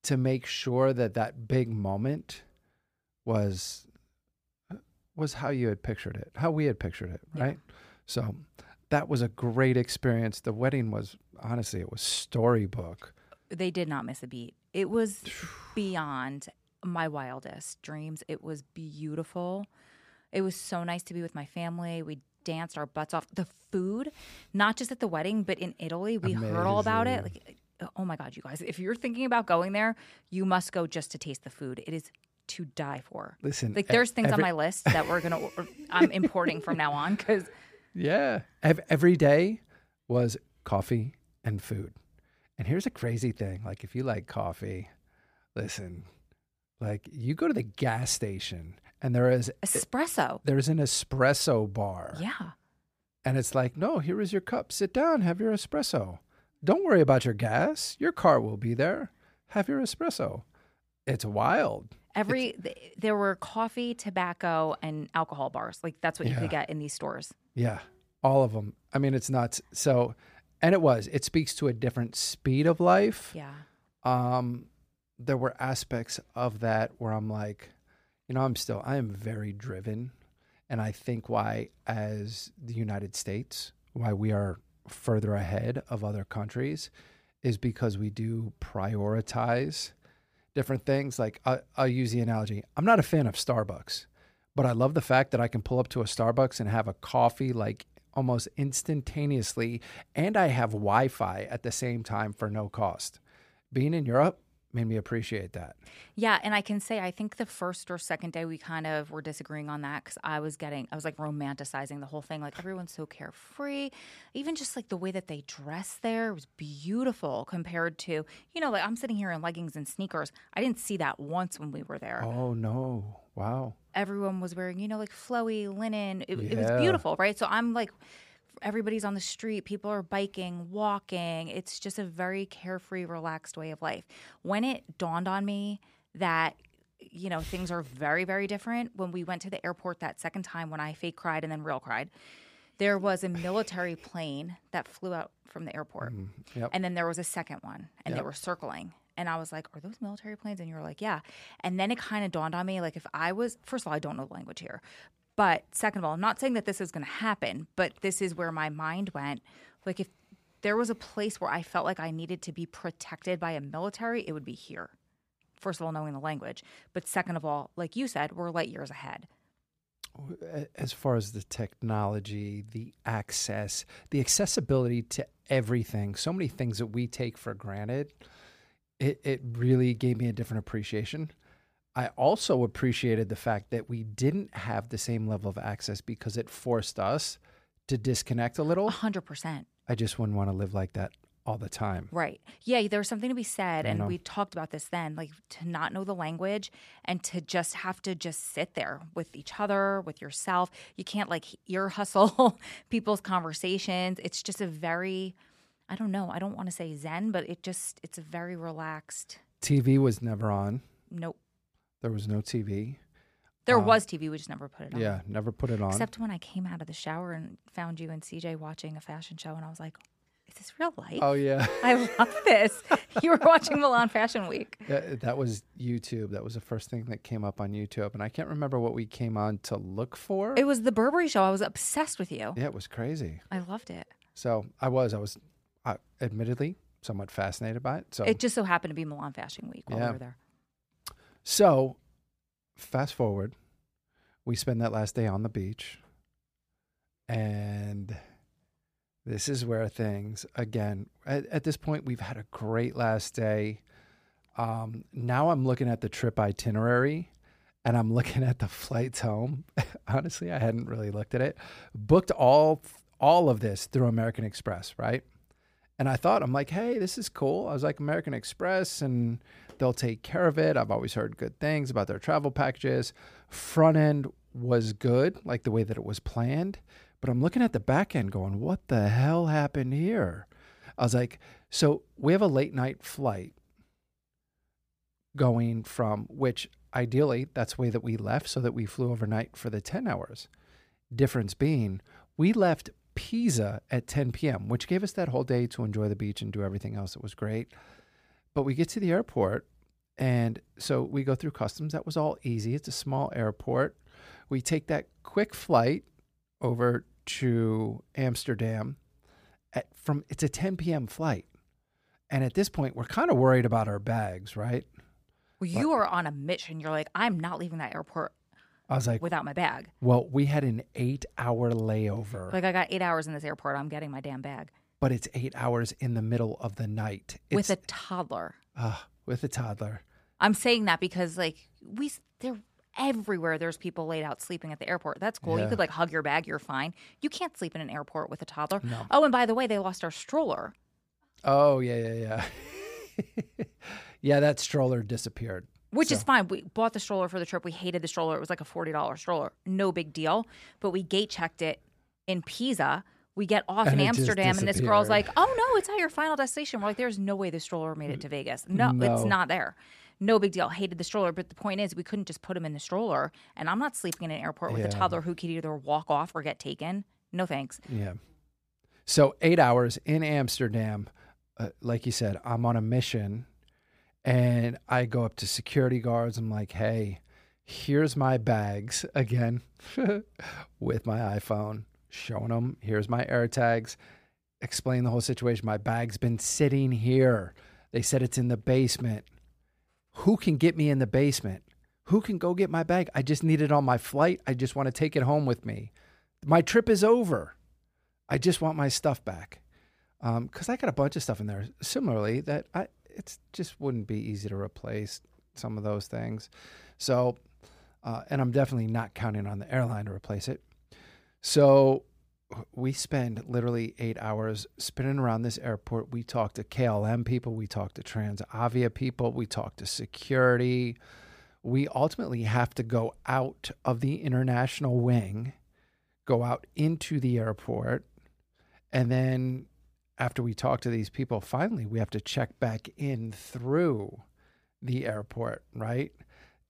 to make sure that that big moment was was how you had pictured it, how we had pictured it, right? Yeah. So that was a great experience. The wedding was, honestly, it was storybook. They did not miss a beat. It was beyond my wildest dreams. It was beautiful. It was so nice to be with my family. We danced our butts off. The food, not just at the wedding, but in Italy, we Amazing. heard all about it. Like, oh my God, you guys, if you're thinking about going there, you must go just to taste the food. It is to die for. Listen, like there's ev- things every- on my list that we're going to, I'm importing from now on because. Yeah. Every day was coffee and food. And here's a crazy thing. Like if you like coffee, listen, like you go to the gas station and there is espresso. There's an espresso bar. Yeah. And it's like, no, here is your cup. Sit down, have your espresso. Don't worry about your gas. Your car will be there. Have your espresso. It's wild. Every it's, th- there were coffee, tobacco, and alcohol bars. Like that's what yeah. you could get in these stores. Yeah, all of them. I mean, it's nuts. So, and it was. It speaks to a different speed of life. Yeah. Um, there were aspects of that where I'm like, you know, I'm still, I am very driven, and I think why, as the United States, why we are further ahead of other countries is because we do prioritize different things. Like I, I'll use the analogy. I'm not a fan of Starbucks, but I love the fact that I can pull up to a Starbucks and have a coffee like almost instantaneously. And I have Wi-Fi at the same time for no cost. Being in Europe made me appreciate that. Yeah. And I can say, I think the first or second day we kind of were disagreeing on that because I was getting, I was like romanticizing the whole thing. Like everyone's so carefree. Even just like the way that they dress there was beautiful compared to, you know, like I'm sitting here in leggings and sneakers. I didn't see that once when we were there. Oh, no. Wow. Everyone was wearing, you know, like flowy linen. It, yeah. it was beautiful, right? So I'm like, everybody's on the street. People are biking, walking. It's just a very carefree, relaxed way of life. When it dawned on me that, you know, things are very, very different, when we went to the airport that second time when I fake cried and then real cried, there was a military plane that flew out from the airport. Mm, yep. And then there was a second one, and yep. they were circling. And I was like, are those military planes? And you were like, yeah. And then it kind of dawned on me, like if I was – first of all, I don't know the language here. But second of all, I'm not saying that this is going to happen, but this is where my mind went. Like if there was a place where I felt like I needed to be protected by a military, it would be here. First of all, knowing the language. But second of all, like you said, we're light years ahead. As far as the technology, the access, the accessibility to everything, so many things that we take for granted, it, it really gave me a different appreciation. I also appreciated the fact that we didn't have the same level of access because it forced us to disconnect a little. one hundred percent. I just wouldn't want to live like that all the time. Right. Yeah, there was something to be said, and we talked about this then, like to not know the language and to just have to just sit there with each other, with yourself. You can't like ear hustle people's conversations. It's just a very, I don't know, I don't want to say zen, but it just, it's a very relaxed. T V was never on. Nope. There was no T V. There uh, was T V. We just never put it on. Yeah, never put it on. Except when I came out of the shower and found you and C J watching a fashion show, and I was like, is this real life? Oh, yeah. I love this. You were watching Milan Fashion Week. Yeah, that was YouTube. That was the first thing that came up on YouTube. And I can't remember what we came on to look for. It was the Burberry show. I was obsessed with you. Yeah, it was crazy. I loved it. So I was. I was uh, admittedly somewhat fascinated by it. So it just so happened to be Milan Fashion Week while yeah. we were there. So, fast forward, we spend that last day on the beach, and this is where things, again, at, at this point, we've had a great last day. Um, now I'm looking at the trip itinerary, and I'm looking at the flights home. Honestly, I hadn't really looked at it. Booked all all of this through American Express, right? And I thought, I'm like, hey, this is cool. I was like, American Express, and they'll take care of it. I've always heard good things about their travel packages. Front end was good, like the way that it was planned. But I'm looking at the back end going, what the hell happened here? I was like, so we have a late night flight going from, which ideally that's the way that we left so that we flew overnight for the ten hours. Difference being, we left Pisa at ten p.m., which gave us that whole day to enjoy the beach and do everything else. It was great. But we get to the airport, and so we go through customs. That was all easy. It's a small airport. We take that quick flight over to Amsterdam. At from it's a ten p.m. flight. And at this point, we're kind of worried about our bags, right? Well, you but, are on a mission. You're like, I'm not leaving that airport. I was like, without my bag. Well, we had an eight-hour layover. Like, I got eight hours in this airport. I'm getting my damn bag. But it's eight hours in the middle of the night. It's, with a toddler. Uh, with a toddler. I'm saying that because, like, we they're everywhere. There's people laid out sleeping at the airport. That's cool. Yeah. You could, like, hug your bag. You're fine. You can't sleep in an airport with a toddler. No. Oh, and by the way, they lost our stroller. Oh, yeah, yeah, yeah. Yeah, that stroller disappeared. Which so. is fine. We bought the stroller for the trip. We hated the stroller. It was like a forty dollars stroller. No big deal. But we gate checked it in Pisa. We get off and in Amsterdam, and this girl's like, oh, no, it's at your final destination. We're like, there's no way the stroller made it to Vegas. No, no, it's not there. No big deal. Hated the stroller. But the point is we couldn't just put him in the stroller. And I'm not sleeping in an airport with yeah. a toddler who could either walk off or get taken. No thanks. Yeah. So eight hours in Amsterdam. Uh, like you said, I'm on a mission. And I go up to security guards. I'm like, hey, here's my bags again with my iPhone, showing them. Here's my AirTags. Explain the whole situation. My bag's been sitting here. They said it's in the basement. Who can get me in the basement? Who can go get my bag? I just need it on my flight. I just want to take it home with me. My trip is over. I just want my stuff back. Um, because I got a bunch of stuff in there similarly that I... It just wouldn't be easy to replace some of those things. So, uh, and I'm definitely not counting on the airline to replace it. So we spend literally eight hours spinning around this airport. We talk to K L M people. We talk to Transavia people. We talk to security. We ultimately have to go out of the international wing, go out into the airport, and then after we talk to these people, finally, we have to check back in through the airport, right?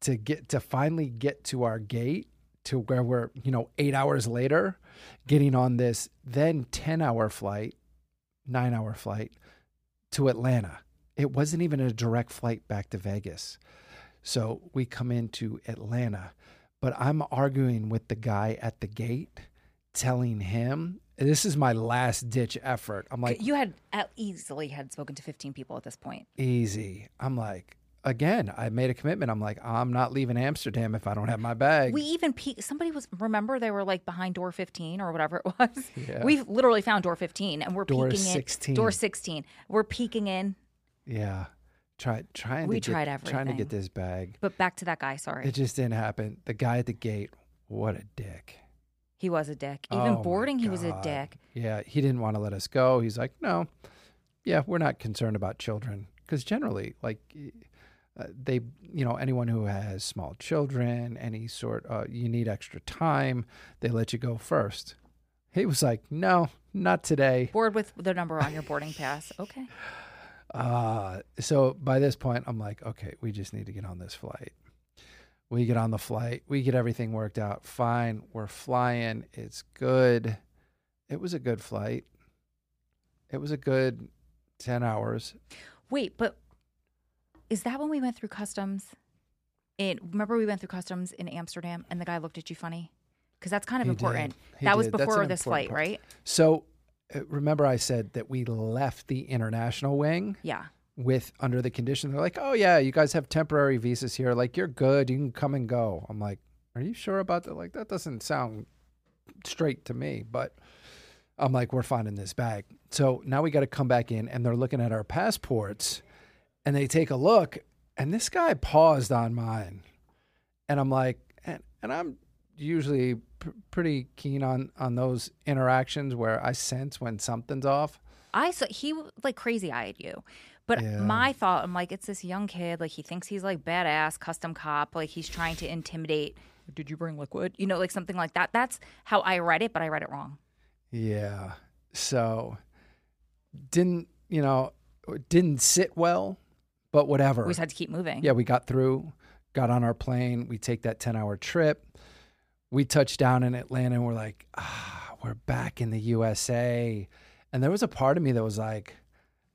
To get to finally get to our gate to where we're, you know, eight hours later, getting on this then ten hour flight, nine hour flight to Atlanta. It wasn't even a direct flight back to Vegas. So we come into Atlanta, but I'm arguing with the guy at the gate, telling him this is my last ditch effort. I'm like, you had easily had spoken to fifteen people at this point. Easy. I'm like, again, I made a commitment. I'm like, I'm not leaving Amsterdam if I don't have my bag. We even peeked. Somebody was, remember they were like behind door fifteen or whatever it was. Yeah. We've literally found door fifteen and we're door peeking sixteen. In. Door sixteen. We're peeking in. Yeah. Try, trying, we to tried get, everything. trying to get this bag. But back to that guy, sorry. It just didn't happen. The guy at the gate, what a dick. He was a dick. Even oh boarding, he was a dick. Yeah, he didn't want to let us go. He's like, no, yeah, we're not concerned about children. Because generally, like, uh, they, you know, anyone who has small children, any sort, uh, you need extra time, they let you go first. He was like, no, not today. Board with the number on your boarding pass. Okay. Uh, so by this point, I'm like, okay, we just need to get on this flight. We get on the flight. We get everything worked out. Fine. We're flying. It's good. It was a good flight. It was a good ten hours. Wait, but is that when we went through customs? It, remember we went through customs in Amsterdam and the guy looked at you funny? Because that's kind of he important. That did. was before this flight, part. right? So uh, remember I said that we left the international wing? Yeah. With under the condition, they're like, oh yeah, you guys have temporary visas here. Like you're good, you can come and go. I'm like, are you sure about that? Like that doesn't sound straight to me, but I'm like, we're finding this bag. So now we got to come back in and they're looking at our passports and they take a look and this guy paused on mine. And I'm like, and, and I'm usually pr- pretty keen on, on those interactions where I sense when something's off. I saw, he like crazy eyed you. But yeah. my thought, I'm like, it's this young kid. Like, he thinks he's, like, badass, custom cop. Like, he's trying to intimidate. Did you bring liquid? You know, like, something like that. That's how I read it, but I read it wrong. Yeah. So, didn't, you know, didn't sit well, but whatever. We just had to keep moving. Yeah, we got through, got on our plane. We take that ten-hour trip. We touch down in Atlanta, and we're like, ah, we're back in the U S A. And there was a part of me that was like,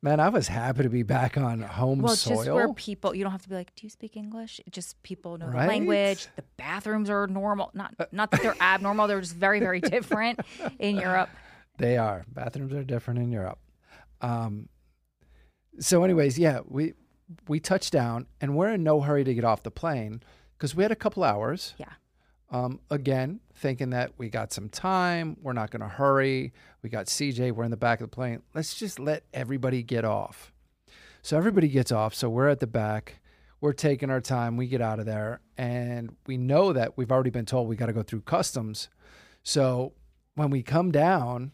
man, I was happy to be back on home well, soil. Well, just where people, you don't have to be like, do you speak English? Just people know right? the language. The bathrooms are normal. Not not that they're abnormal. They're just very, very different in Europe. They are. Bathrooms are different in Europe. Um, so anyways, yeah, we we touched down, and we're in no hurry to get off the plane because we had a couple hours. Yeah. Um, again, thinking that we got some time, we're not going to hurry. We got C J, we're in the back of the plane. Let's just let everybody get off. So everybody gets off. So we're at the back. We're taking our time. We get out of there. And we know that we've already been told we got to go through customs. So when we come down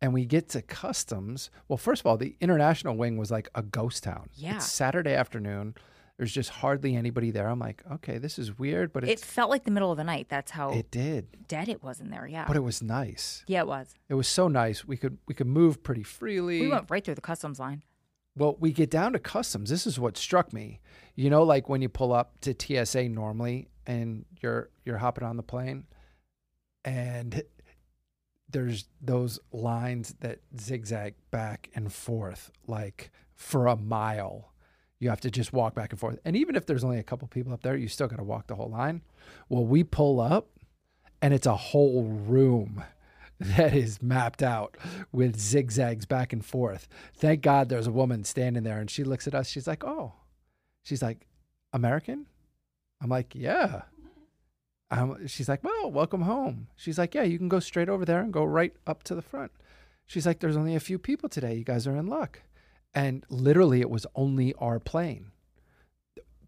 and we get to customs, well, first of all, the international wing was like a ghost town. Yeah. It's Saturday afternoon. There's just hardly anybody there. I'm like, okay, this is weird, but it's... It felt like the middle of the night. That's how... It did. Dead it was in there, yeah. But it was nice. Yeah, it was. It was so nice. We could we could move pretty freely. We went right through the customs line. Well, we get down to customs. This is what struck me. You know, like when you pull up to T S A normally and you're you're hopping on the plane and there's those lines that zigzag back and forth like for a mile. You have to just walk back and forth. And even if there's only a couple people up there, you still got to walk the whole line. Well, we pull up, and it's a whole room that is mapped out with zigzags back and forth. Thank God there's a woman standing there, and she looks at us. She's like, oh. She's like, American? I'm like, yeah. I'm, she's like, well, welcome home. She's like, yeah, you can go straight over there and go right up to the front. She's like, there's only a few people today. You guys are in luck. And literally, it was only our plane.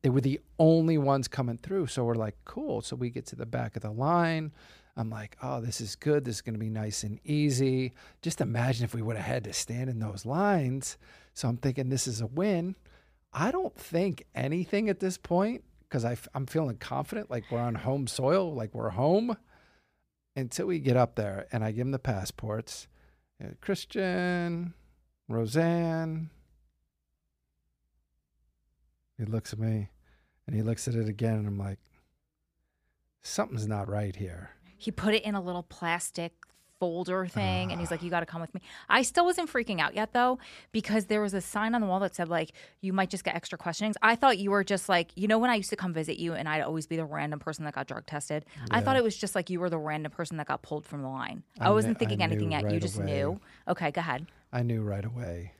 They were the only ones coming through. So we're like, cool. So we get to the back of the line. I'm like, oh, this is good. This is going to be nice and easy. Just imagine if we would have had to stand in those lines. So I'm thinking this is a win. I don't think anything at this point because I f- I'm feeling confident like we're on home soil, like we're home until we get up there. And I give them the passports. And Christian... Roseanne, he looks at me and he looks at it again and I'm like, something's not right here. He put it in a little plastic folder thing. Uh. And he's like, you got to come with me. I still wasn't freaking out yet, though, because there was a sign on the wall that said, like, you might just get extra questionings. I thought you were just like, you know, when I used to come visit you and I'd always be the random person that got drug tested. Yeah. I thought it was just like you were the random person that got pulled from the line. I, I wasn't kn- thinking I anything yet. Right, you just away. Knew. Okay, go ahead. I knew right away.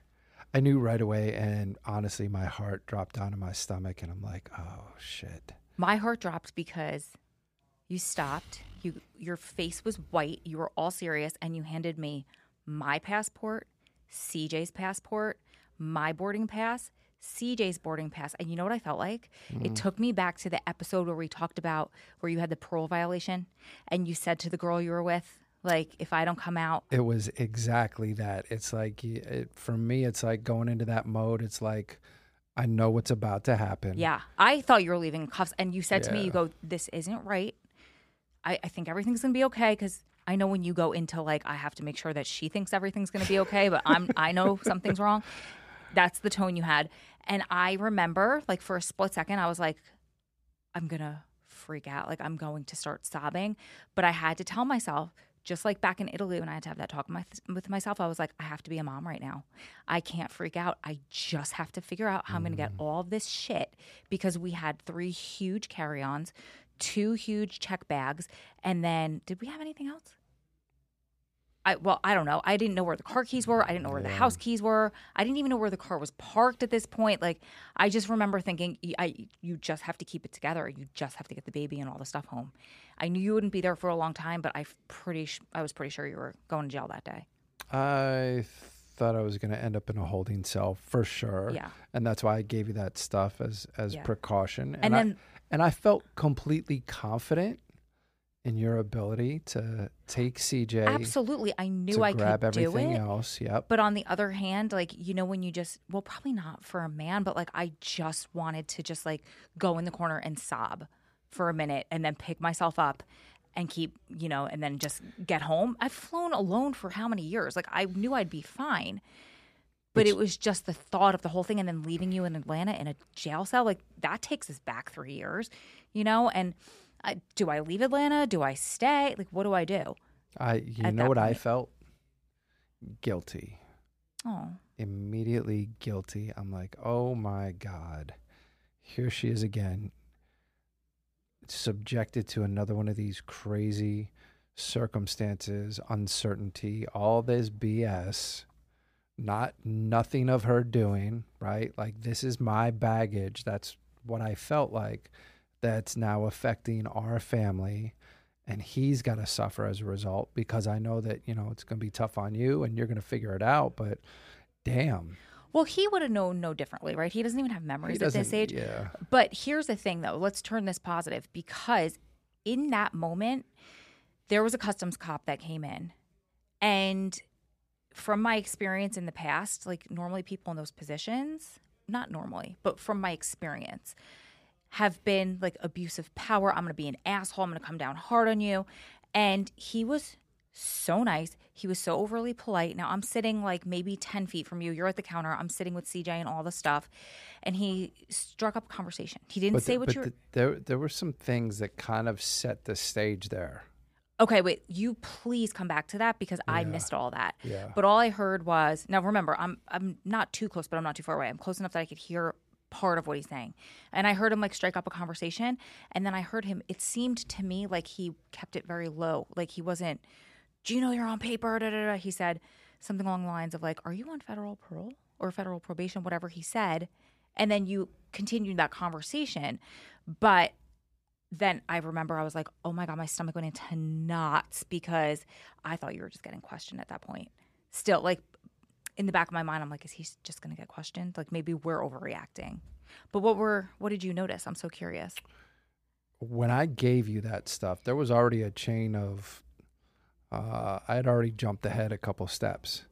I knew right away. And honestly, my heart dropped down to my stomach and I'm like, oh, shit. My heart dropped because you stopped. You, your face was white. You were all serious. And you handed me my passport, C J's passport, my boarding pass, C J's boarding pass. And you know what I felt like? Mm. It took me back to the episode where we talked about where you had the parole violation and you said to the girl you were with, like, if I don't come out. It was exactly that. It's like, it, for me, it's like going into that mode. It's like, I know what's about to happen. Yeah. I thought you were leaving cuffs. And you said yeah. to me, you go, this isn't right. I, I think everything's going to be okay. Because I know when you go into, like, I have to make sure that she thinks everything's going to be okay. But I'm, I know something's wrong. That's the tone you had. And I remember, like, for a split second, I was like, I'm going to freak out. Like, I'm going to start sobbing. But I had to tell myself, just like back in Italy when I had to have that talk my th- with myself, I was like, I have to be a mom right now. I can't freak out. I just have to figure out how I'm mm. going to get all this shit, because we had three huge carry-ons, two huge check bags, and then did we have anything else? I Well, I don't know. I didn't know where the car keys were. I didn't know where yeah. the house keys were. I didn't even know where the car was parked at this point. Like, I just remember thinking, I, you just have to keep it together. You just have to get the baby and all the stuff home. I knew you wouldn't be there for a long time, but I pretty sh- I was pretty sure you were going to jail that day. I thought I was going to end up in a holding cell for sure. Yeah. And that's why I gave you that stuff as, as yeah. precaution. And, and, then, I, and I felt completely confident in your ability to take C J. Absolutely. I knew I could do it. Grab everything else. Yep. But on the other hand, like, you know, when you just, well, probably not for a man, but like, I just wanted to just like go in the corner and sob for a minute and then pick myself up and keep, you know, and then just get home. I've flown alone for how many years? Like, I knew I'd be fine. But it was just the thought of the whole thing, and then leaving you in Atlanta in a jail cell, like, that takes us back three years, you know? And I, do I leave Atlanta? Do I stay? Like, what do I do? I, you know what point? I felt? Guilty. Oh. Immediately guilty. I'm like, oh my God. Here she is again, subjected to another one of these crazy circumstances, uncertainty, all this B S. Not nothing of her doing, right? Like, this is my baggage. That's what I felt like. That's now affecting our family, and he's got to suffer as a result, because I know that, you know, it's going to be tough on you and you're going to figure it out, but damn. Well, he would have known no differently, right? He doesn't even have memories at this age. Yeah. But here's the thing, though. Let's turn this positive, because in that moment, there was a customs cop that came in. And from my experience in the past, like, normally people in those positions, not normally, but from my experience, have been like abusive power. I'm going to be an asshole. I'm going to come down hard on you. And he was so nice. He was so overly polite. Now, I'm sitting like maybe ten feet from you. You're at the counter. I'm sitting with C J and all the stuff. And he struck up a conversation. He didn't but say the, what but you were. The, there, there were some things that kind of set the stage there. Okay, wait, you please come back to that, because yeah. I missed all that. Yeah. But all I heard was, now remember, I'm I'm not too close, but I'm not too far away. I'm close enough that I could hear part of what he's saying. And I heard him like strike up a conversation. And then I heard him, it seemed to me like he kept it very low. Like, he wasn't, do you know you're on paper? Da, da, da. He said something along the lines of like, are you on federal parole or federal probation, whatever he said. And then you continued that conversation. But then I remember I was like, oh my God, my stomach went into knots, because I thought you were just getting questioned at that point. Still, like, in the back of my mind, I'm like, is he just going to get questioned? Like, maybe we're overreacting. But what were, what did you notice? I'm so curious. When I gave you that stuff, there was already a chain of, uh, I had already jumped ahead a couple steps.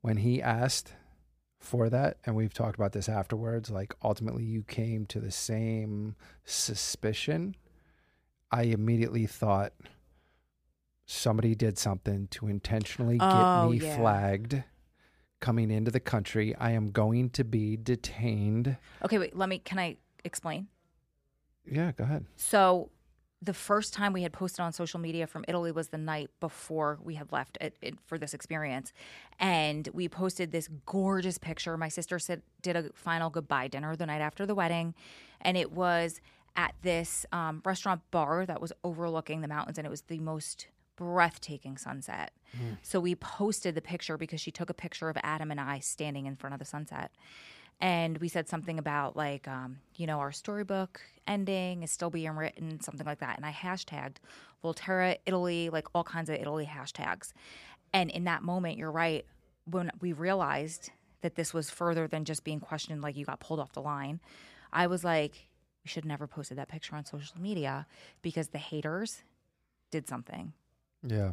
When he asked for that, and we've talked about this afterwards, like, ultimately you came to the same suspicion. I immediately thought somebody did something to intentionally get oh, me yeah. flagged coming into the country. I am going to be detained. Okay, wait, let me, can I explain? Yeah, go ahead. So the first time we had posted on social media from Italy was the night before we had left it, it, for this experience. And we posted this gorgeous picture. My sister said, did a final goodbye dinner the night after the wedding. And it was at this um, restaurant bar that was overlooking the mountains. And it was the most breathtaking sunset. Mm. So we posted the picture because she took a picture of Adam and I standing in front of the sunset. And we said something about, like, um, you know, our storybook ending is still being written, something like that. And I hashtagged Volterra, Italy, like all kinds of Italy hashtags. And in that moment, you're right, when we realized that this was further than just being questioned, like you got pulled off the line, I was like, we should have never posted that picture on social media because the haters did something. Yeah.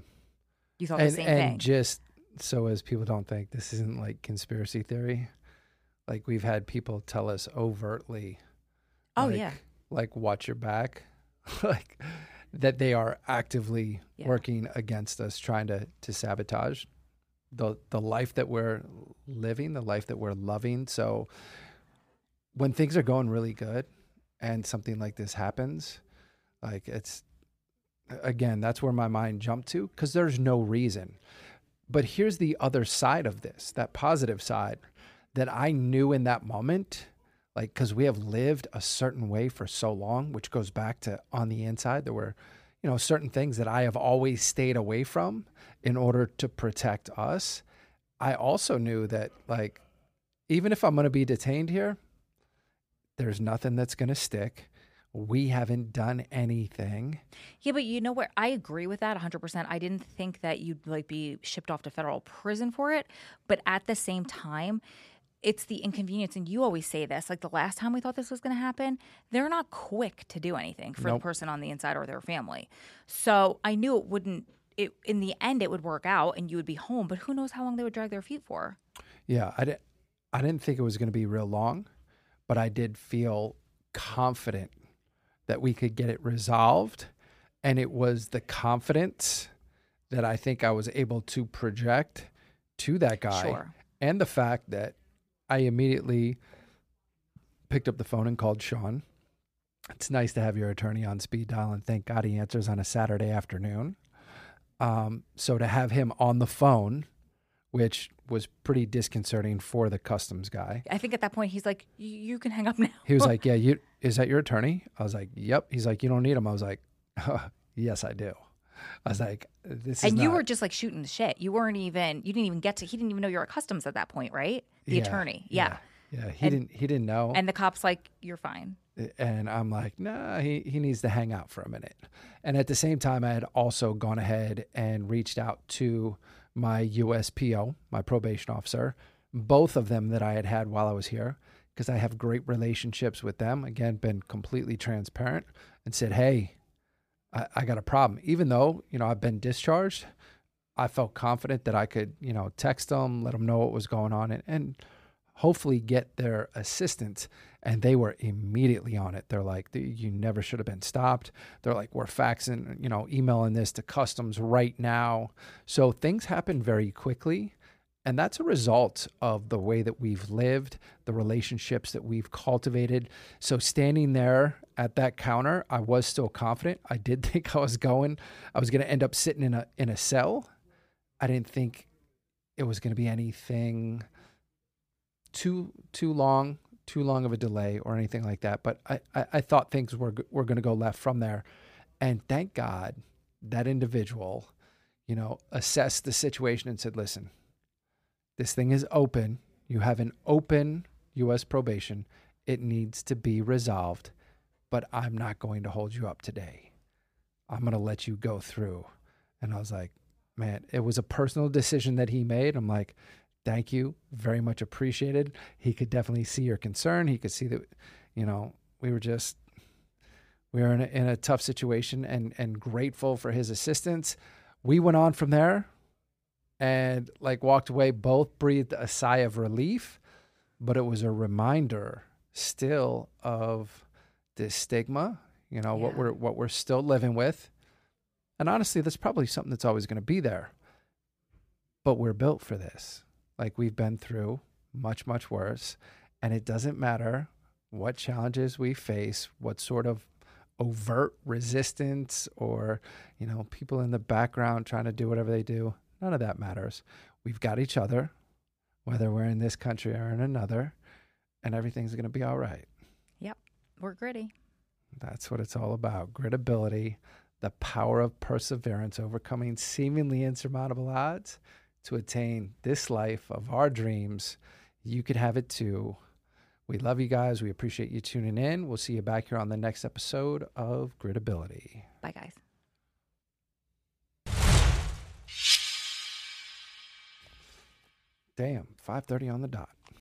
You thought and, the same and thing. And just so as people don't think this isn't like conspiracy theory. Like, we've had people tell us overtly, oh, like, yeah. like, watch your back, like, that they are actively yeah. working against us, trying to, to sabotage the the life that we're living, the life that we're loving. So when things are going really good and something like this happens, like, it's, again, that's where my mind jumped to, because there's no reason. But here's the other side of this, that positive side. That I knew in that moment, like, because we have lived a certain way for so long, which goes back to on the inside, there were, you know, certain things that I have always stayed away from in order to protect us. I also knew that, like, even if I'm going to be detained here, there's nothing that's going to stick. We haven't done anything. Yeah, but you know what? I agree with that one hundred percent. I didn't think that you'd, like, be shipped off to federal prison for it. But at the same time, it's the inconvenience, and you always say this, like the last time we thought this was going to happen, they're not quick to do anything for nope. the person on the inside or their family. So I knew it wouldn't, it, in the end, it would work out and you would be home, but who knows how long they would drag their feet for. Yeah, I, di- I didn't think it was going to be real long, but I did feel confident that we could get it resolved, and it was the confidence that I think I was able to project to that guy sure. and the fact that I immediately picked up the phone and called Sean. It's nice to have your attorney on speed dial, and thank God he answers on a Saturday afternoon. Um, so to have him on the phone, which was pretty disconcerting for the customs guy. I think at that point he's like, you can hang up now. He was like, yeah, you is that your attorney? I was like, yep. He's like, you don't need him. I was like, oh, yes, I do. I was like, this is And you not... were just like shooting the shit. You weren't even, you didn't even get to, he didn't even know you were at customs at that point, right? The yeah, attorney. Yeah. Yeah. yeah. He and, didn't, he didn't know. And the cop's like, you're fine. And I'm like, nah, he, he needs to hang out for a minute. And at the same time, I had also gone ahead and reached out to my U S P O, my probation officer, both of them that I had had while I was here, because I have great relationships with them. Again, been completely transparent and said, hey, I got a problem. Even though, you know, I've been discharged, I felt confident that I could, you know, text them, let them know what was going on, and, and hopefully get their assistance. And they were immediately on it. They're like, you never should have been stopped. They're like, we're faxing, you know, emailing this to customs right now. So things happen very quickly. And that's a result of the way that we've lived, the relationships that we've cultivated. So standing there at that counter, I was still confident. I did think I was going, I was going to end up sitting in a in a cell. I didn't think it was going to be anything too too long, too long of a delay or anything like that. But I, I, I thought things were were going to go left from there. And thank God that individual, you know, assessed the situation and said, listen, this thing is open. You have an open U S probation. It needs to be resolved, but I'm not going to hold you up today. I'm going to let you go through. And I was like, man, it was a personal decision that he made. I'm like, thank you. Very much appreciated. He could definitely see your concern. He could see that, you know, we were just, we were in a, in a tough situation and, and grateful for his assistance. We went on from there. And like walked away, both breathed a sigh of relief, but it was a reminder still of this stigma, you know, yeah. what we're what we're still living with. And honestly, that's probably something that's always going to be there. But we're built for this. Like we've been through much, much worse. And it doesn't matter what challenges we face, what sort of overt resistance or, you know, people in the background trying to do whatever they do. None of that matters. We've got each other, whether we're in this country or in another, and everything's going to be all right. Yep. We're gritty. That's what it's all about. Gritability, the power of perseverance, overcoming seemingly insurmountable odds to attain this life of our dreams. You could have it too. We love you guys. We appreciate you tuning in. We'll see you back here on the next episode of Gritability. Bye, guys. Damn, five thirty on the dot.